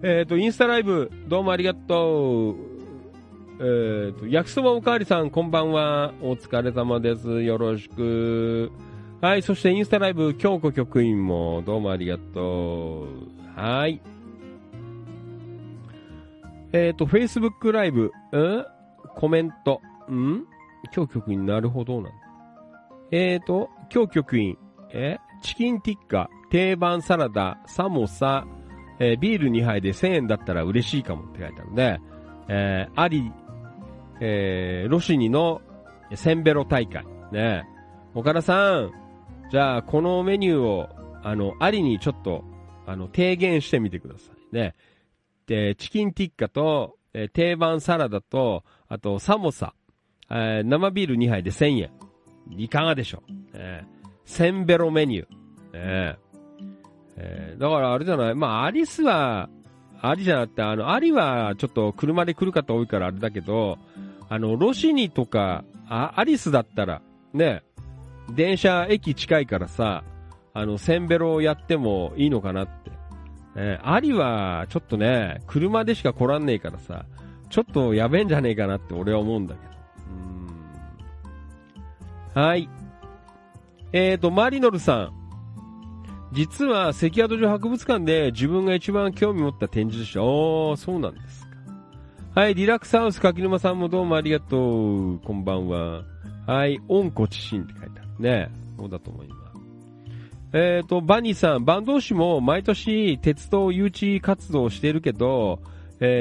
インスタライブ、どうもありがとう。焼きそばおかわりさん、こんばんは。お疲れ様です。よろしく。はい、そしてインスタライブ、京子局員も、どうもありがとう。はい。Facebook ライブ、コメント、京局員、なるほどな。京局員、チキンティッカ、定番サラダ、サモサ、ビール2杯で1000円だったら嬉しいかもって書いてあるね。ロシニのセンベロ大会。ね岡田さん、じゃあこのメニューを、アリにちょっと、提言してみてくださいね。で、チキンティッカと、定番サラダと、あとサモサ、生ビール2杯で1000円。いかがでしょう。1000ベロメニュー。だからあれじゃない。まあ、アリスは、アリじゃなくて、アリはちょっと車で来る方多いからあれだけど、ロシニとか、アリスだったら、ね、電車駅近いからさ、1000ベロをやってもいいのかなって。アリはちょっとね、車でしか来らんねえからさ、ちょっとやべえんじゃねえかなって俺は思うんだけど。はい。マリノルさん。実は関宿城博物館で自分が一番興味持った展示でした。おー、そうなんですか。はい、リラックスハウス柿沼さんもどうもありがとう。こんばんは。はい、温故知新って書いてあるね。そうだと思います。バニーさん、坂東市も毎年鉄道誘致活動をしているけど、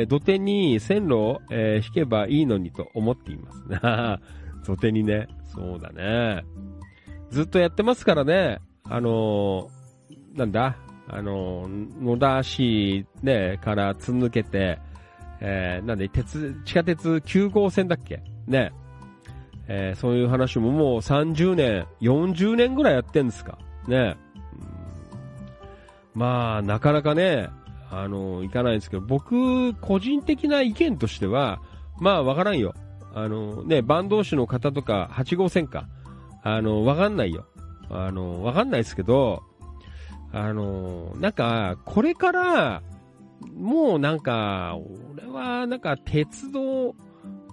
土手に線路を、引けばいいのにと思っています。土手にね。そうだね。ずっとやってますからね。野田市ね、からつ抜けて、地下鉄9号線だっけね。そういう話ももう30年、40年ぐらいやってんですかね。まあ、なかなかね、行かないんですけど、僕、個人的な意見としては、まあ、わからんよ。坂東市の方とか、8号線か。わかんないよ。わかんないですけど、なんか、これから、もうなんか、俺はなんか、鉄道っ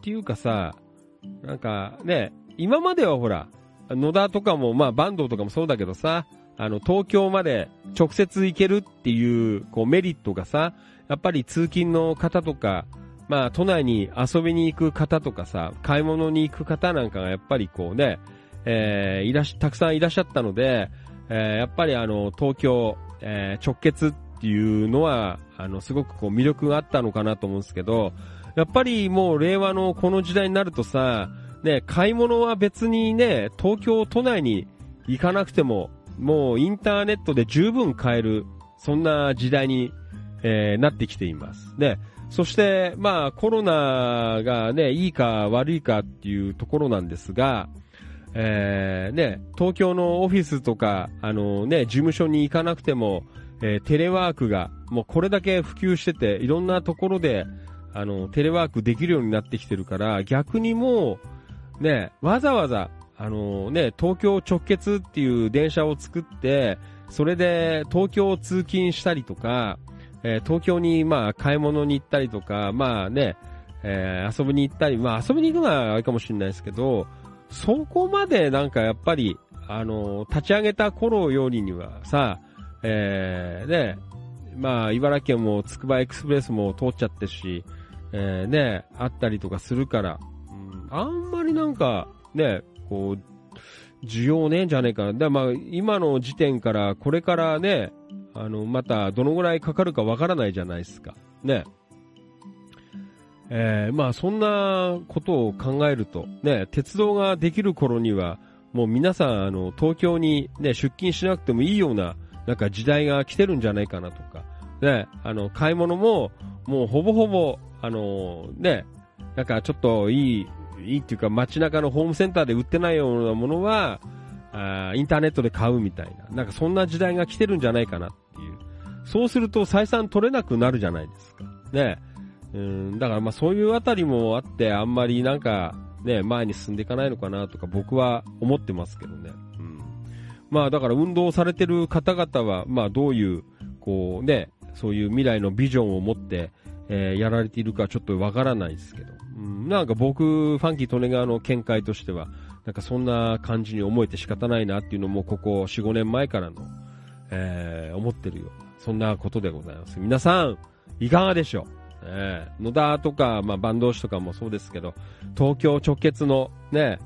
ていうかさ、なんかね、今まではほら、野田とかも、まあ、坂東とかもそうだけどさ、東京まで直接行けるっていう、こう、メリットがさ、やっぱり通勤の方とか、まあ、都内に遊びに行く方とかさ、買い物に行く方なんかがやっぱりこうね、たくさんいらっしゃったので、やっぱり東京、直結っていうのは、すごくこう魅力があったのかなと思うんですけど、やっぱりもう令和のこの時代になるとさ、ね、買い物は別にね、東京都内に行かなくても、もうインターネットで十分買える、そんな時代に、なってきています。で、そして、まあコロナがね、いいか悪いかっていうところなんですが、ね、東京のオフィスとか、ね、事務所に行かなくても、テレワークが、もうこれだけ普及してて、いろんなところで、テレワークできるようになってきてるから、逆にもう、ね、わざわざ、ね、東京直結っていう電車を作って、それで東京を通勤したりとか、東京にまあ買い物に行ったりとか、まあね、遊びに行ったり、まあ遊びに行くのはあれかもしれないですけど、そこまでなんかやっぱり、立ち上げた頃よりにはさ、ね、まあ茨城県もつくばエクスプレスも通っちゃってし、ね、あったりとかするから、あんまりなんかね、こう、需要ねえんじゃねえかな。で、まあ今の時点からこれからね、またどのぐらいかかるかわからないじゃないですか。ね。まあそんなことを考えるとね、鉄道ができる頃にはもう皆さん東京にね出勤しなくてもいいようななんか時代が来てるんじゃないかなとかね、買い物ももうほぼほぼね、なんかちょっといいっていうか街中のホームセンターで売ってないようなものはインターネットで買うみたいな、なんかそんな時代が来てるんじゃないかなっていう。そうすると採算取れなくなるじゃないですかね。だからまあそういうあたりもあってあんまりなんかね前に進んでいかないのかなとか僕は思ってますけどね。まあだから運動されてる方々はまあどういうこうねそういう未来のビジョンを持ってやられているかちょっとわからないですけど、なんか僕ファンキー利根川の見解としてはなんかそんな感じに思えて仕方ないなっていうのもここ 4,5 年前からの思ってるようなそんなことでございます。皆さんいかがでしょう。野田とか、まあ、坂東市とかもそうですけど、東京直結のね、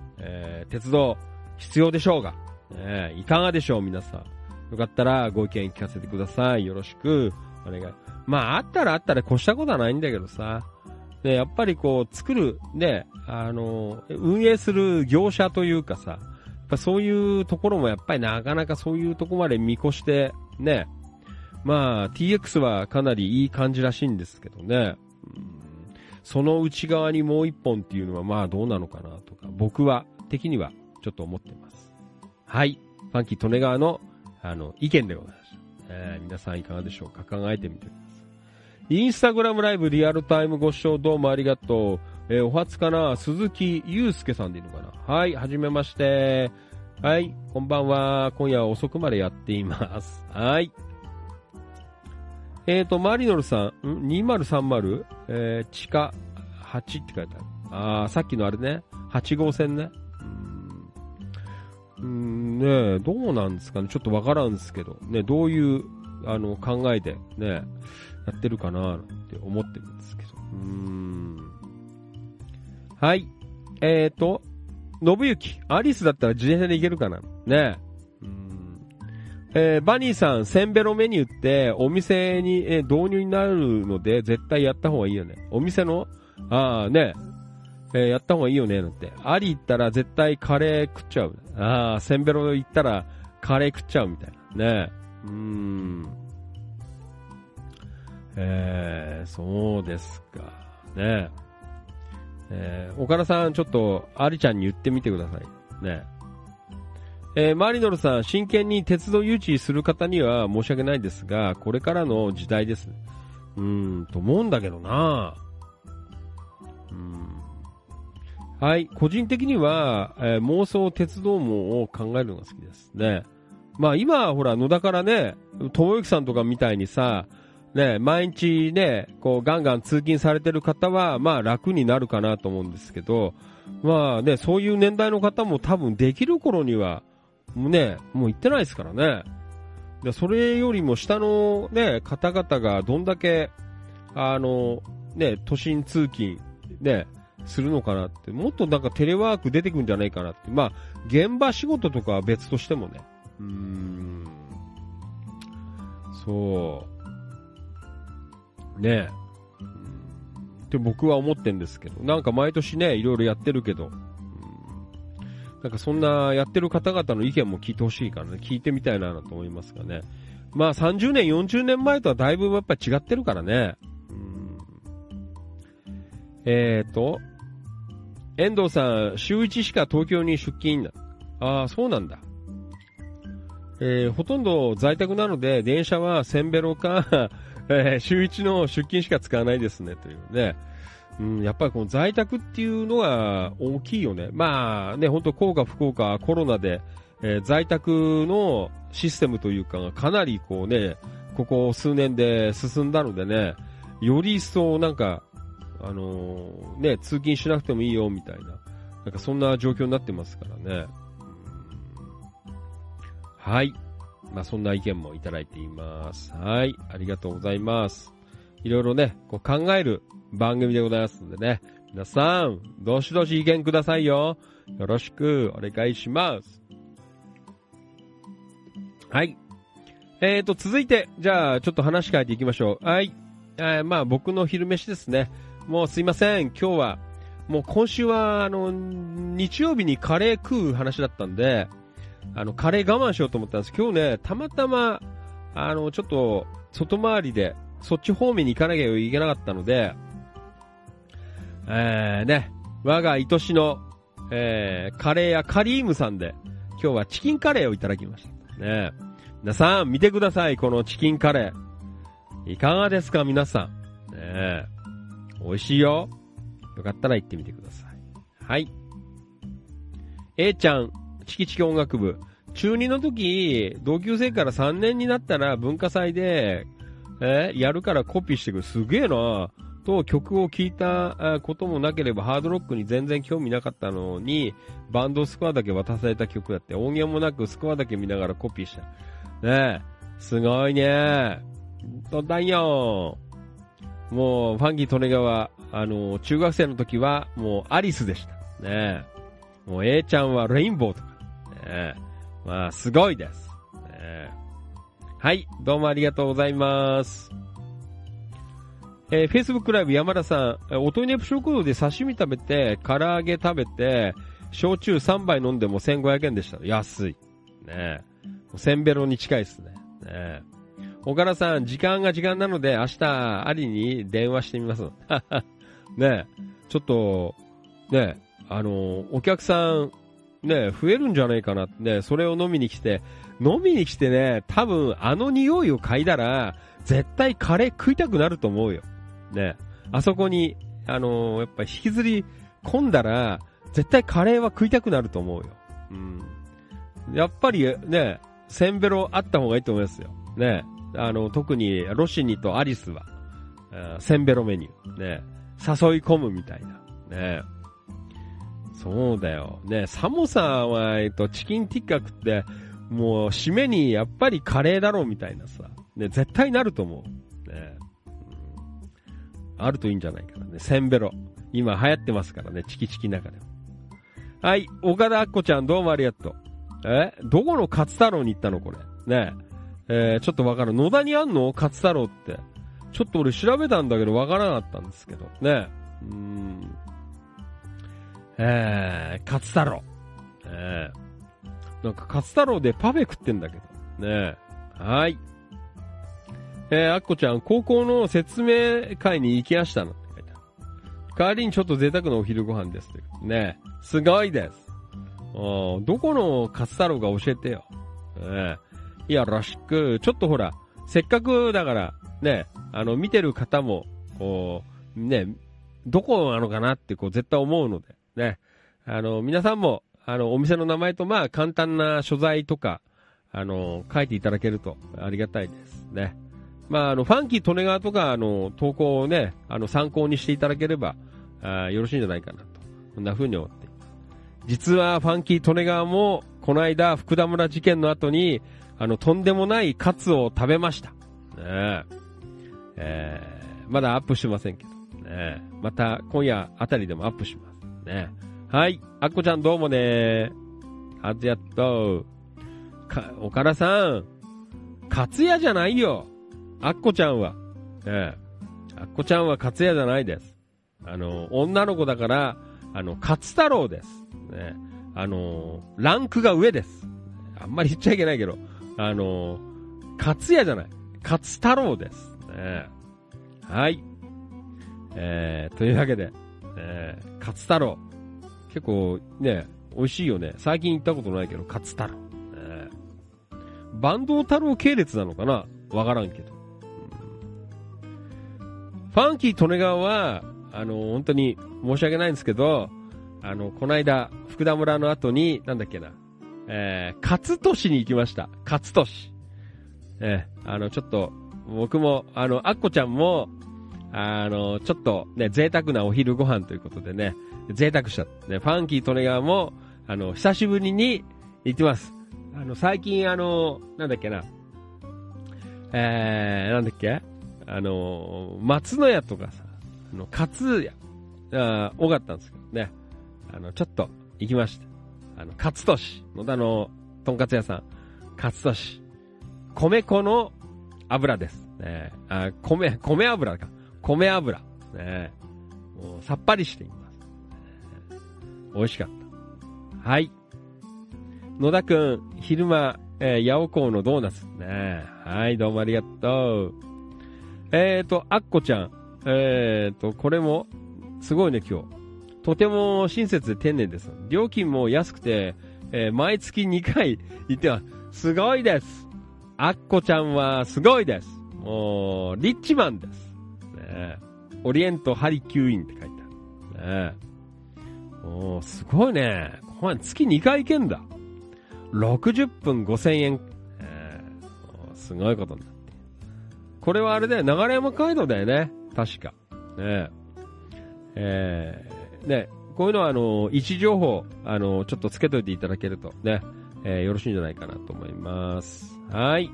鉄道必要でしょうが、いかがでしょう皆さん。よかったらご意見聞かせてください。よろしくお願い。まあ、あったら越したことはないんだけどさ、ね、やっぱりこう作る、ね、運営する業者というかさ、やっぱそういうところもやっぱりなかなかそういうとこまで見越してね、まあ TX はかなりいい感じらしいんですけどね、その内側にもう一本っていうのはまあどうなのかなとか、僕は的にはちょっと思ってます。はい、ファンキー利根川の意見でございました、皆さんいかがでしょうか。考えてみてください。インスタグラムライブリアルタイムご視聴どうもありがとう、お初かな、鈴木祐介さんでいいのかな。はい、はじめまして。はい、こんばんは。今夜は遅くまでやっています。はい、マリノルさん、2030、地下8って書いてある。ああ、さっきのあれね、8号線ね。ねえ、どうなんですかね、ちょっとわからんですけど、ね、どういう、考えでね、やってるかな、って思ってるんですけど。はい。信行、アリスだったら自転車で行けるかな、ねえ。バニーさん、せんべろメニューってお店に、導入になるので絶対やった方がいいよね。お店のね、やった方がいいよねなんて。アリ行ったら絶対カレー食っちゃう。せんべろ行ったらカレー食っちゃうみたいなね。そうですかね。岡田さん、ちょっとアリちゃんに言ってみてくださいね。マリノルさん、真剣に鉄道誘致する方には申し訳ないですが、これからの時代ですね。と思うんだけどな。はい、個人的には、妄想鉄道網を考えるのが好きですね。まあ今、ほら、野田からね、友之さんとかみたいにさ、ね、毎日ね、こうガンガン通勤されてる方は、まあ楽になるかなと思うんですけど、まあね、そういう年代の方も多分できる頃には、ね、もう行ってないですからね。それよりも下のね、方々がどんだけ、ね、都心通勤、ね、するのかなって、もっとなんかテレワーク出てくるんじゃないかなって。まあ、現場仕事とかは別としてもね。そう。ね。って僕は思ってんですけど、なんか毎年ね、いろいろやってるけど、なんかそんなやってる方々の意見も聞いてほしいからね、聞いてみたいなと思いますがね。まあ30年、40年前とはだいぶやっぱ違ってるからね。遠藤さん、週1しか東京に出勤だ。ああ、そうなんだ。ほとんど在宅なので、電車はせんべろか、週1の出勤しか使わないですね、というね。やっぱりこの在宅っていうのが大きいよね。まあね、本当幸か不幸かコロナで、在宅のシステムというかがかなりこうね、ここ数年で進んだのでね、より一層なんか、ね、通勤しなくてもいいよみたいな、なんかそんな状況になってますからね。はい。まあそんな意見もいただいています。はい。ありがとうございます。いろいろね、こう考える番組でございますのでね、皆さん、どしどし意見くださいよ。よろしくお願いします。はい。続いて、じゃあ、ちょっと話変えていきましょう。はい。まあ、僕の昼飯ですね。もうすいません。今日は、もう今週は、日曜日にカレー食う話だったんで、カレー我慢しようと思ったんです。今日ね、たまたま、ちょっと、外回りで、そっち方面に行かなきゃいけなかったので、ね、我が愛しの、カレー屋カリームさんで、今日はチキンカレーをいただきました。ね、皆さん見てください、このチキンカレー。いかがですか、皆さん。ね、美味しいよ。よかったら行ってみてください。はい。A ちゃん、チキチキ音楽部。中2の時、同級生から3年になったら文化祭で、やるからコピーしてくる。すげえなと、曲を聴いたこともなければハードロックに全然興味なかったのに、バンドスコアだけ渡された曲だって。音源もなくスコアだけ見ながらコピーした。ねえ、すごいね。どんだんよ。もうファンキー利根川、中学生の時はもうアリスでしたね。えもう A ちゃんはレインボーとかね。えまあすごいですね。えはい、どうもありがとうございます。Facebook ライブ山田さん、おといねぷ食堂で刺身食べて、唐揚げ食べて、焼酎3杯飲んでも1500円でした。安い。ねえ。せんべろに近いですね。ねえ。岡田さん、時間が時間なので、明日、アリに電話してみます。はは。ね、ちょっとね、お客さんね増えるんじゃないかなってね、それを飲みに来てね、多分あの匂いを嗅いだら絶対カレー食いたくなると思うよね。あそこにやっぱり引きずり込んだら絶対カレーは食いたくなると思うよ。うん、やっぱりねせんべろあった方がいいと思いますよね。特にロシニとアリスはせんべろメニューね、誘い込むみたいなね。そうだよね。サモさんはチキンティッカ食ってもう締めにやっぱりカレーだろうみたいなさ、ね、絶対なると思う、ね、うん、あるといいんじゃないかなね。せんべろ今流行ってますからね、チキチキの中でも。はい、岡田あっこちゃんどうもありがとう。どこの勝太郎に行ったのこれねえ、ちょっとわからん。野田にあんの勝太郎って、ちょっと俺調べたんだけどわからなかったんですけどね。勝太郎、なんか勝太郎でパフェ食ってんだけどね。はい、あっこちゃん高校の説明会に行きやしたのって書いてある。代わりにちょっと贅沢なお昼ご飯ですというね。すごいです。どこの勝太郎が教えてよ、よろしく。ちょっとほらせっかくだからね、見てる方もこうね、どこなのかなってこう絶対思うのでね、皆さんもお店の名前とまあ簡単な所在とか書いていただけるとありがたいですね。まあファンキー利根川とか投稿をね参考にしていただければよろしいんじゃないかなと、こんな風に思っています。実はファンキー利根川もこの間福田村事件の後にとんでもないカツを食べました、ねえ、まだアップしてませんけどね、また今夜あたりでもアップしますね。はい、あっこちゃんどうもね。あずやっと岡田さんカツヤじゃないよ、あっこちゃんは、ね、あっこちゃんはカツヤじゃないです。女の子だからカツ太郎です、ね、ランクが上です。あんまり言っちゃいけないけどカツヤじゃないカツ太郎です、ね、はい、というわけで、カツ太郎結構ね美味しいよね。最近行ったことないけどカツ太郎、バンド太郎系列なのかなわからんけど、うん、ファンキー利根川は本当に申し訳ないんですけどこの間福田村の後になんだっけな、勝利市に行きました。勝利市、ちょっと僕もあっこちゃんもちょっとね、贅沢なお昼ご飯ということでね、贅沢した。ね、ファンキー利根川も、久しぶりに行ってます。最近なんだっけな、なんだっけ松の屋とかさ、勝屋、多かったんですけどね、ちょっと行きました。勝利市、野田のとんかつ屋さん、勝利市、米粉の油です。米油か。米油、ね、もうさっぱりしています。美味しかった。はい。野田くん、昼間、八尾港のドーナツ、ね。はい、どうもありがとう。あっこちゃん。これも、すごいね、今日。とても親切で丁寧です。料金も安くて、毎月2回行ってます。すごいです。あっこちゃんはすごいです。もう、リッチマンです。オリエントハリキューインって書いてある、ね、おーすごいね。これ月2回行けんだ。60分5000円、すごいことになって。これはあれだよ、流山街道だよね確かね。ね、こういうのは位置情報ちょっとつけといていただけるとね、よろしいんじゃないかなと思います。はい、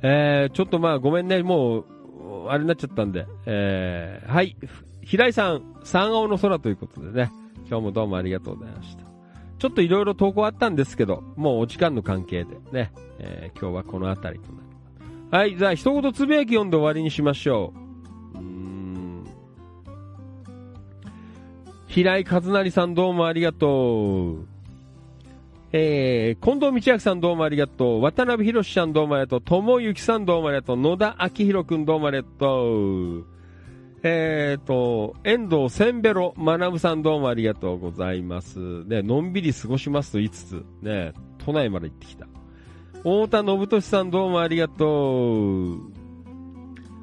ちょっとまあごめんね、もうあれになっちゃったんで、はい、平井さん三青の空ということでね、今日もどうもありがとうございました。ちょっといろいろ投稿あったんですけどもうお時間の関係でね、今日はこのあたりとなります。はい、じゃあ一言つぶやき読んで終わりにしましょう。平井和成さんどうもありがとう。近藤道明さんどうもありがとう。渡辺博さんどうもありがとう。友幸さんどうもありがとう。野田明宏くんどうもありがとう。遠藤センベロ学さん、どうもありがとうございます。ね、のんびり過ごしますと言いつつ、ね、都内まで行ってきた。太田信俊さん、どうもありがとう。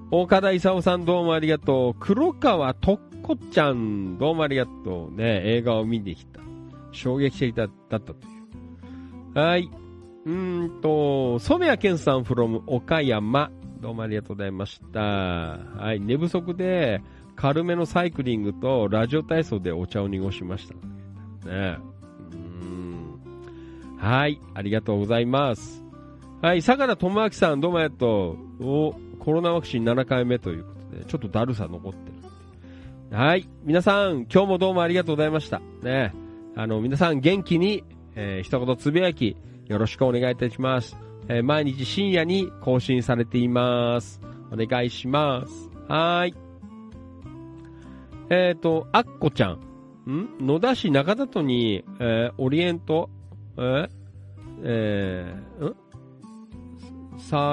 岡田勲さん、どうもありがとう。黒川とっこちゃん、どうもありがとう。ね、映画を見に来た。衝撃的だったという。はい。染谷健さん from 岡山。どうもありがとうございました。はい、寝不足で軽めのサイクリングとラジオ体操でお茶を濁しました。ね、はい、ありがとうございます。はい、相良智明さん、どうもありがとう。コロナワクチン7回目ということで、ちょっとだるさ残ってる。はい、皆さん、今日もどうもありがとうございました。ね、皆さん元気に、一言つぶやき、よろしくお願いいたします。毎日深夜に更新されています。お願いします。はい。あっこちゃん。野田市中里に、オリエント、サ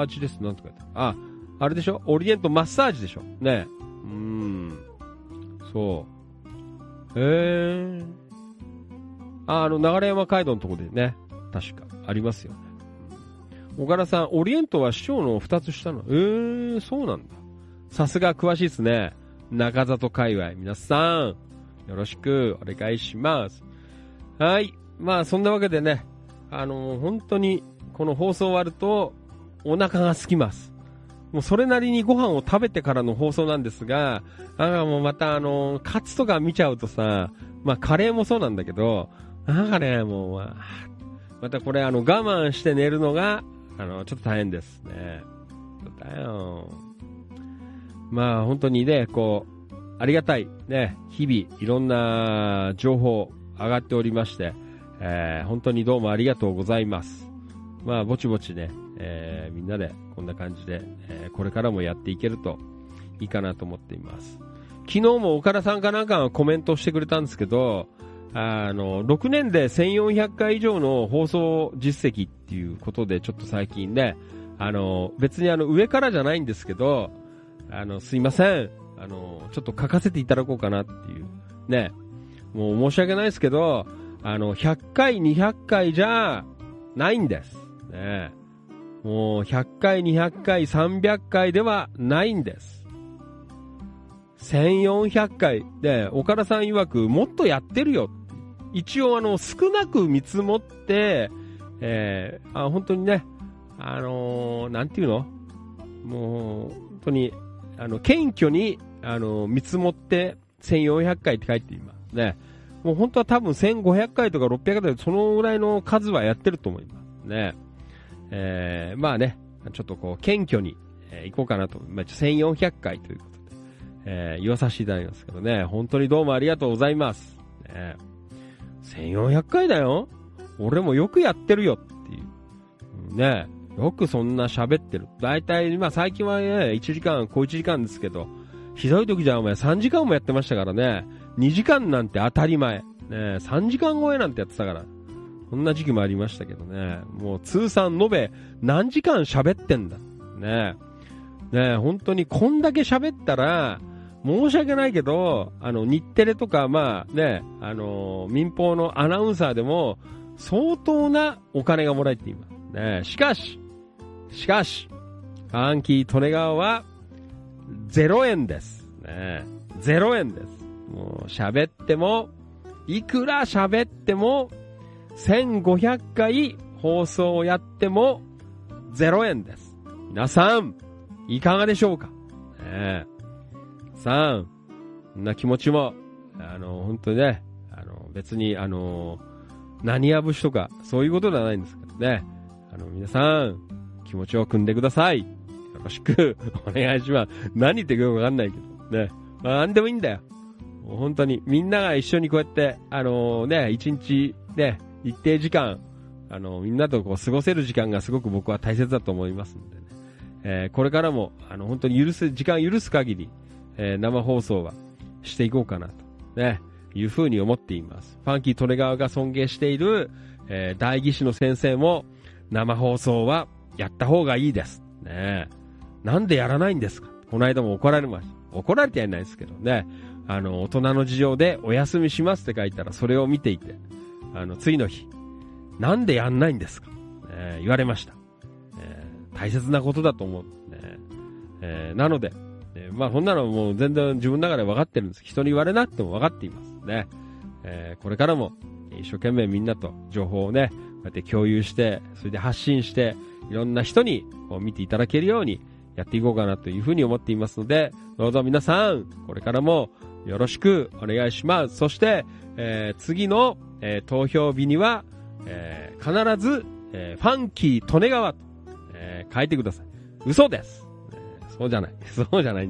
ージです。なんて書いてある。あれでしょ、オリエントマッサージでしょね。そう。流山街道のとこでね。確か。ありますよね。小柄さん、オリエントは市長の2つ下の。そうなんだ。さすが詳しいですね。中里界隈。皆さん、よろしくお願いします。はい。まあ、そんなわけでね、本当に、この放送終わると、お腹が空きます。もうそれなりにご飯を食べてからの放送なんですが、もうまたカツとか見ちゃうとさ、まあ、カレーもそうなんだけど、もう、またこれ、我慢して寝るのが、ちょっと大変ですね。だよ。まあ、本当にね、ありがたい、ね、日々、いろんな情報上がっておりまして、本当にどうもありがとうございます。まあ、ぼちぼちね、みんなでこんな感じで、これからもやっていけるといいかなと思っています。昨日も岡田さんかなんかがコメントしてくれたんですけど、6年で1400回以上の放送実績っていうことで、ちょっと最近ね、別に上からじゃないんですけど、すいません、ちょっと書かせていただこうかなっていう、ね、もう申し訳ないですけど、100回、200回じゃないんです。ね、もう100回、200回、300回ではないんです。1400回で、岡田さん曰くもっとやってるよ。一応少なく見積もって、本当にね、なんていうの、もう本当に謙虚に見積もって1400回って書いていますね。もう本当は多分1500回とか600回でそのぐらいの数はやってると思いますね。まあね、ちょっと謙虚に、いこうかなと、まあ、1400回ということ。言わさせていただきますけどね、本当にどうもありがとうございます。ね、1400回だよ。俺もよくやってるよっていう。ね、よくそんな喋ってる。だいたい、まあ最近はね、1時間ですけど、ひどい時じゃお前3時間もやってましたからね、2時間なんて当たり前。ね、3時間超えなんてやってたから。こんな時期もありましたけどね、もう通算延べ何時間喋ってんだ。ね、本当にこんだけ喋ったら、申し訳ないけど、日テレとか、まあね、民放のアナウンサーでも、相当なお金がもらえています。ね、しかし、暗記利根川は、0円です。ね、0円です。もう、喋っても、いくら喋っても、1500回放送をやっても、0円です。皆さん、いかがでしょうか。ねさん、こんな気持ちも、本当にね、別に、何や節とか、そういうことではないんですけどね。皆さん、気持ちを汲んでください。よろしく、お願いします。何言ってくるかわかんないけど、ね。まあ、なんでもいいんだよ。もう本当に、みんなが一緒にこうやって、ね、一日、ね、一定時間、みんなと過ごせる時間がすごく僕は大切だと思いますのでね。これからも、本当に時間許す限り、生放送はしていこうかなと、ね、いうふうに思っています。ファンキー・トレガワが尊敬している、代議士の先生も、生放送はやった方がいいです。ね、なんでやらないんですか。この間も怒られました。怒られてはいないですけどね、大人の事情でお休みしますって書いたら、それを見ていて、次の日、なんでやんないんですか、言われました。大切なことだと思う、ね。なので、まあこんなのもう全然自分の中で分かってるんです。人に言われなくても分かっていますね。これからも一生懸命みんなと情報をね、こうやって共有して、それで発信して、いろんな人にこう見ていただけるようにやっていこうかなというふうに思っていますので、どうぞ皆さん、これからもよろしくお願いします。そして、次の、投票日には、必ず、ファンキー利根川と、書いてください。嘘です。そうじゃない。そうじゃない。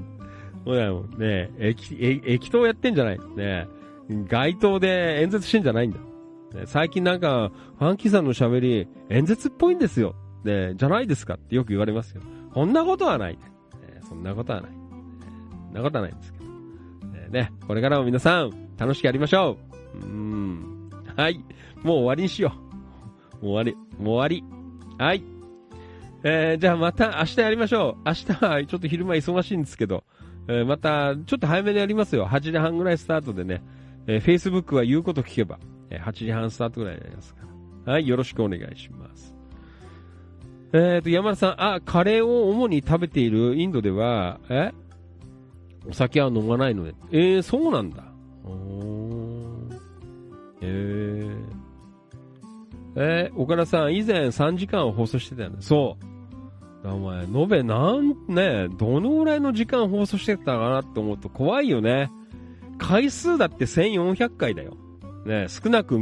そうじゃないもんね。駅頭やってんじゃない。ね、街頭で演説してんじゃないんだ。ね、最近なんか、ファンキーさんの喋り、演説っぽいんですよ。ね、じゃないですかってよく言われますけど。こんなことはない。そんなことはない。そんなことはないんですけど。ね、これからも皆さん、楽しくやりましょう。はい。もう終わりにしよう。もう終わり。もう終わり。はい。じゃあまた明日やりましょう。明日はちょっと昼間忙しいんですけど、またちょっと早めでやりますよ。8時半ぐらいスタートでね、Facebook は言うこと聞けば、8時半スタートぐらいになりますから。はい、よろしくお願いします。山田さん、カレーを主に食べているインドでは、お酒は飲まないので。そうなんだ。岡田さん、以前3時間を放送してたよね。そう。お前、延べどのぐらいの時間放送してたかなって思うと怖いよね。回数だって1400回だよ。ね、少なく、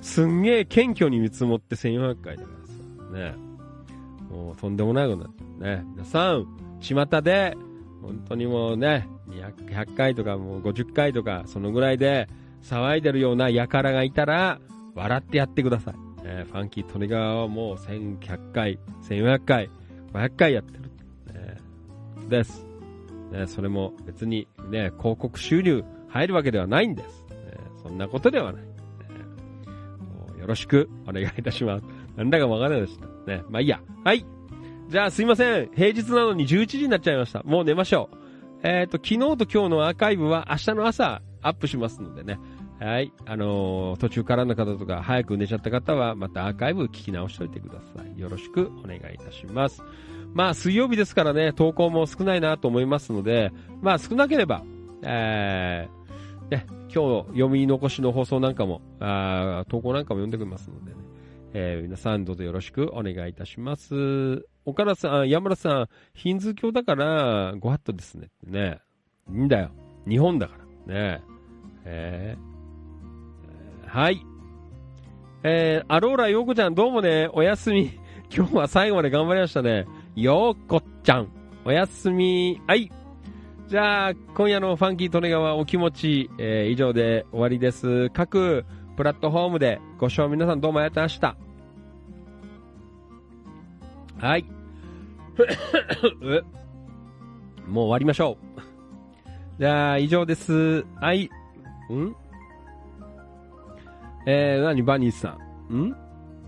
すんげえ謙虚に見積もって1400回だからさ。ね。もうとんでもないことだね。皆さん、巷で、本当にもうね、100回とかもう50回とか、そのぐらいで騒いでるような輩がいたら、笑ってやってください。ファンキー利根川はもう1100回、1400回、500回やってる。です。それも別にね、広告収入入るわけではないんです。そんなことではない。よろしくお願いいたします。なんだかわからないでした。ね、まあいいや。はい。じゃあすいません。平日なのに11時になっちゃいました。もう寝ましょう。昨日と今日のアーカイブは明日の朝アップしますのでね。はい。途中からの方とか、早く寝ちゃった方は、またアーカイブ聞き直しておいてください。よろしくお願いいたします。まあ、水曜日ですからね、投稿も少ないなと思いますので、まあ、少なければ、ね、今日読み残しの放送なんかも、投稿なんかも読んでくれますのでね、皆さんどうぞよろしくお願いいたします。岡田さん、山田さん、ヒンズー教だから、ご法度ですね。ね。いいんだよ。日本だから。ね。はい。アローラヨーコちゃんどうもね、おやすみ。今日は最後まで頑張りましたね。ヨーコちゃん、おやすみ。はい。じゃあ、今夜のファンキー利根川お気持ち、以上で終わりです。各プラットフォームでご視聴皆さんどうもありがとうございました。はい。もう終わりましょう。じゃあ、以上です。はい。バニーさん。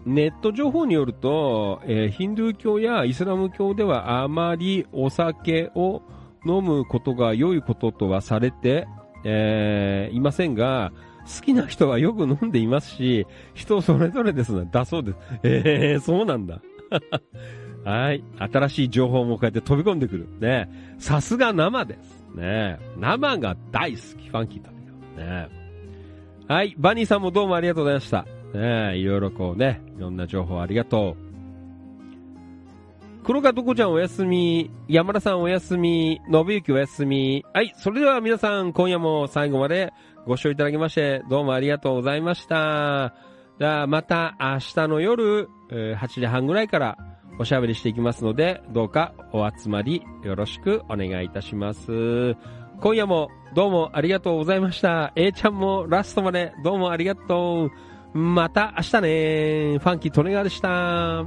ネット情報によると、ヒンドゥー教やイスラム教ではあまりお酒を飲むことが良いこととはされて、いませんが、好きな人はよく飲んでいますし、人それぞれですね。だそうです。そうなんだ。はい。新しい情報もこうやって飛び込んでくる。ね。さすが生です。ね。生が大好き。ファンキーだね。ね。はい。バニーさんもどうもありがとうございました。いろいろこうね、いろんな情報ありがとう。黒川どこちゃんおやすみ。山田さんおやすみ。信行おやすみ。はい。それでは皆さん、今夜も最後までご視聴いただきまして、どうもありがとうございました。じゃあ、また明日の夜、8時半ぐらいからおしゃべりしていきますので、どうかお集まりよろしくお願いいたします。今夜もどうもありがとうございました。A ちゃんもラストまでどうもありがとう。また明日ね。ファンキー利根川でした。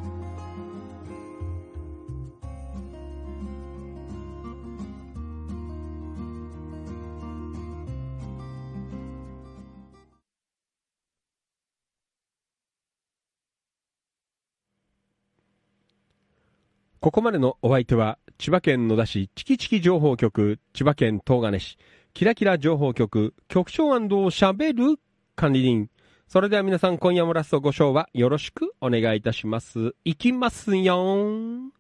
ここまでのお相手は、千葉県野田市チキチキ情報局、千葉県東金市キラキラ情報局、局長&しゃべる管理人。それでは皆さん、今夜もラスト5章はよろしくお願いいたします。いきますよん。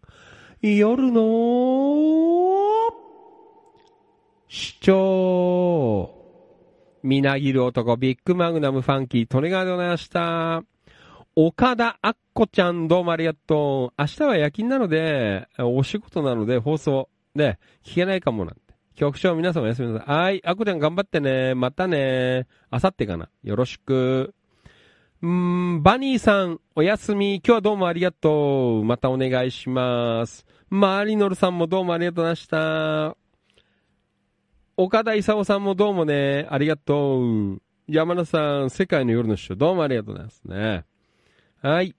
夜の市長。みなぎる男、ビッグマグナムファンキー、利根川でございました。岡田あっこちゃん、どうもありがとう。明日は夜勤なので、お仕事なので放送で聞けないかもなんて。局長、皆さんおやすみなさい。はい、あっこちゃん頑張ってね。またね。あさってかな。よろしく。バニーさん、おやすみ。今日はどうもありがとう。またお願いします。マリノルさんもどうもありがとうございました。岡田勲さんもどうもね、ありがとう。山田さん、世界の夜の市長、どうもありがとうございますね。はい。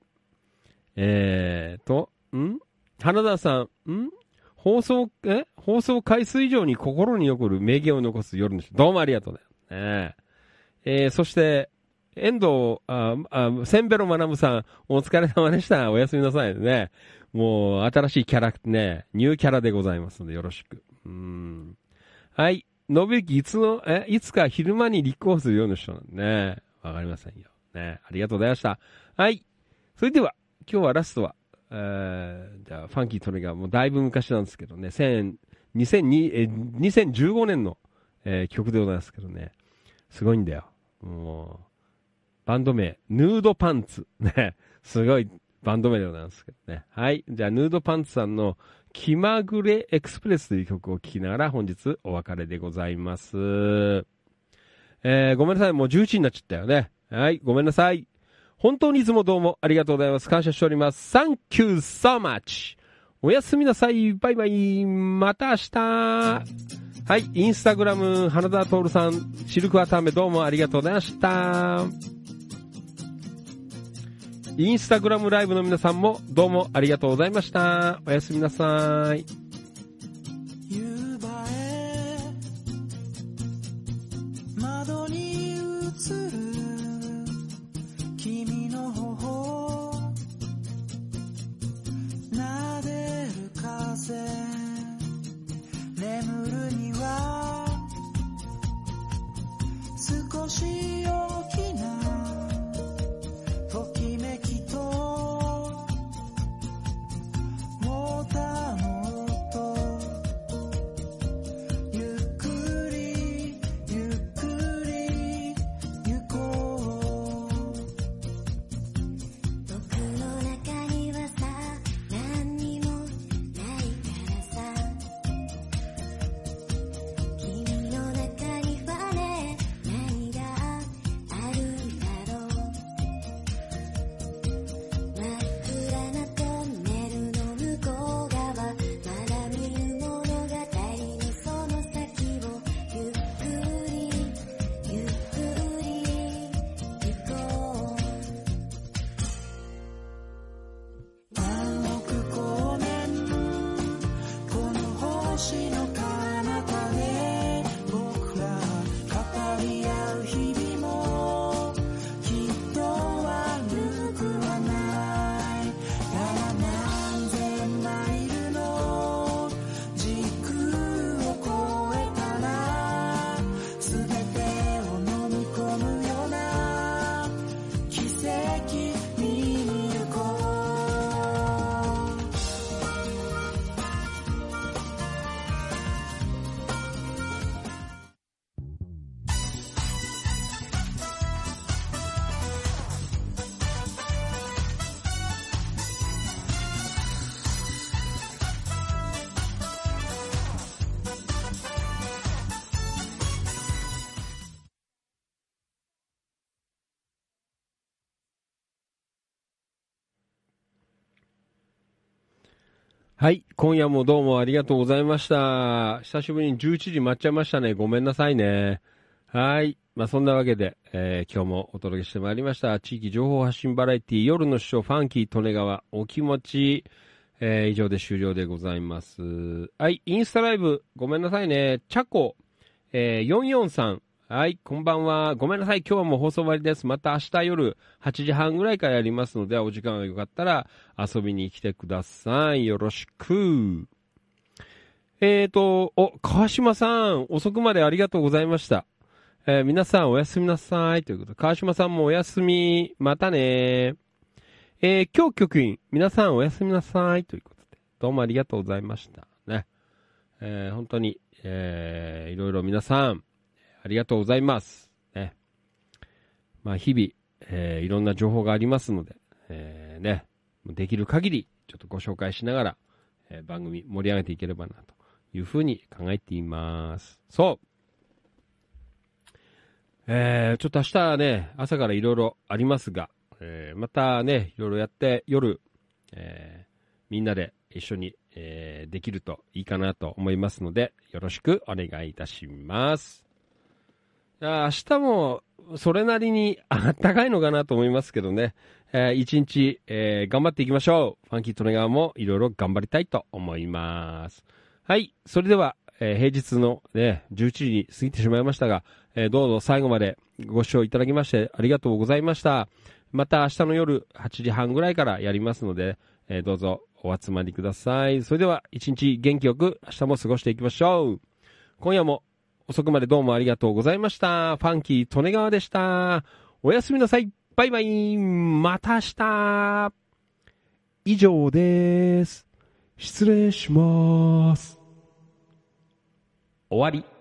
花田さん、放送回数以上に心に残る名言を残す夜の市長、どうもありがとうございますね。そして、センベロマナムさん、お疲れ様でした。おやすみなさいね。もう、新しいキャラね、ニューキャラでございますので、よろしく。はい。のびゆき、いつか昼間に立候補するような人なんでね。わかりませんよ。ね。ありがとうございました。はい。それでは、今日はラストは、じゃあ、ファンキー・トレガー、もうだいぶ昔なんですけどね、2015年の、曲でございますけどね。すごいんだよ。もう、バンド名、ヌードパンツ。ね。すごいバンド名でございますけどね。はい。じゃあ、ヌードパンツさんの、気まぐれエクスプレスという曲を聴きながら本日お別れでございます。ごめんなさい。もう11時になっちゃったよね。はい。ごめんなさい。本当にいつもどうもありがとうございます。感謝しております。Thank you so much。おやすみなさい。バイバイ。また明日。はい。インスタグラム、花田徹さん、シルクワタメどうもありがとうございました。インスタグラムライブの皆さんもどうもありがとうございました。おやすみなさい。夕映え窓に映る君の頬撫でる風眠るには少し大きなはい。今夜もどうもありがとうございました。久しぶりに11時待っちゃいましたね。ごめんなさいね。はい。まあ、そんなわけで、今日もお届けしてまいりました。地域情報発信バラエティ夜の市長ファンキー利根川お気持ち、以上で終了でございます。はい。インスタライブ、ごめんなさいね。チャコ、443、はい、こんばんは。ごめんなさい。今日はもう放送終わりです。また明日夜8時半ぐらいからやりますので、お時間がよかったら遊びに来てください。よろしく。川島さん、遅くまでありがとうございました。皆さんおやすみなさい。ということで、川島さんもおやすみ。またね。今日局員、皆さんおやすみなさい。ということで、どうもありがとうございました。ね。本当に、いろいろ皆さん、ありがとうございます。ね。まあ、日々、いろんな情報がありますので、ね、できる限り、ちょっとご紹介しながら、番組盛り上げていければな、というふうに考えています。そう。ちょっと明日ね、朝からいろいろありますが、またね、いろいろやって、夜、みんなで一緒に、できるといいかなと思いますので、よろしくお願いいたします。明日もそれなりにあったかいのかなと思いますけどね、一日、頑張っていきましょう。ファンキー・トネガワもいろいろ頑張りたいと思います。はい、それでは、平日の、ね、11時に過ぎてしまいましたが、どうぞ最後までご視聴いただきましてありがとうございました。また明日の夜8時半ぐらいからやりますので、どうぞお集まりください。それでは一日元気よく明日も過ごしていきましょう。今夜も遅くまでどうもありがとうございました。ファンキー・利根川でした。おやすみなさい。バイバイ。また明日。以上です。失礼します。終わり。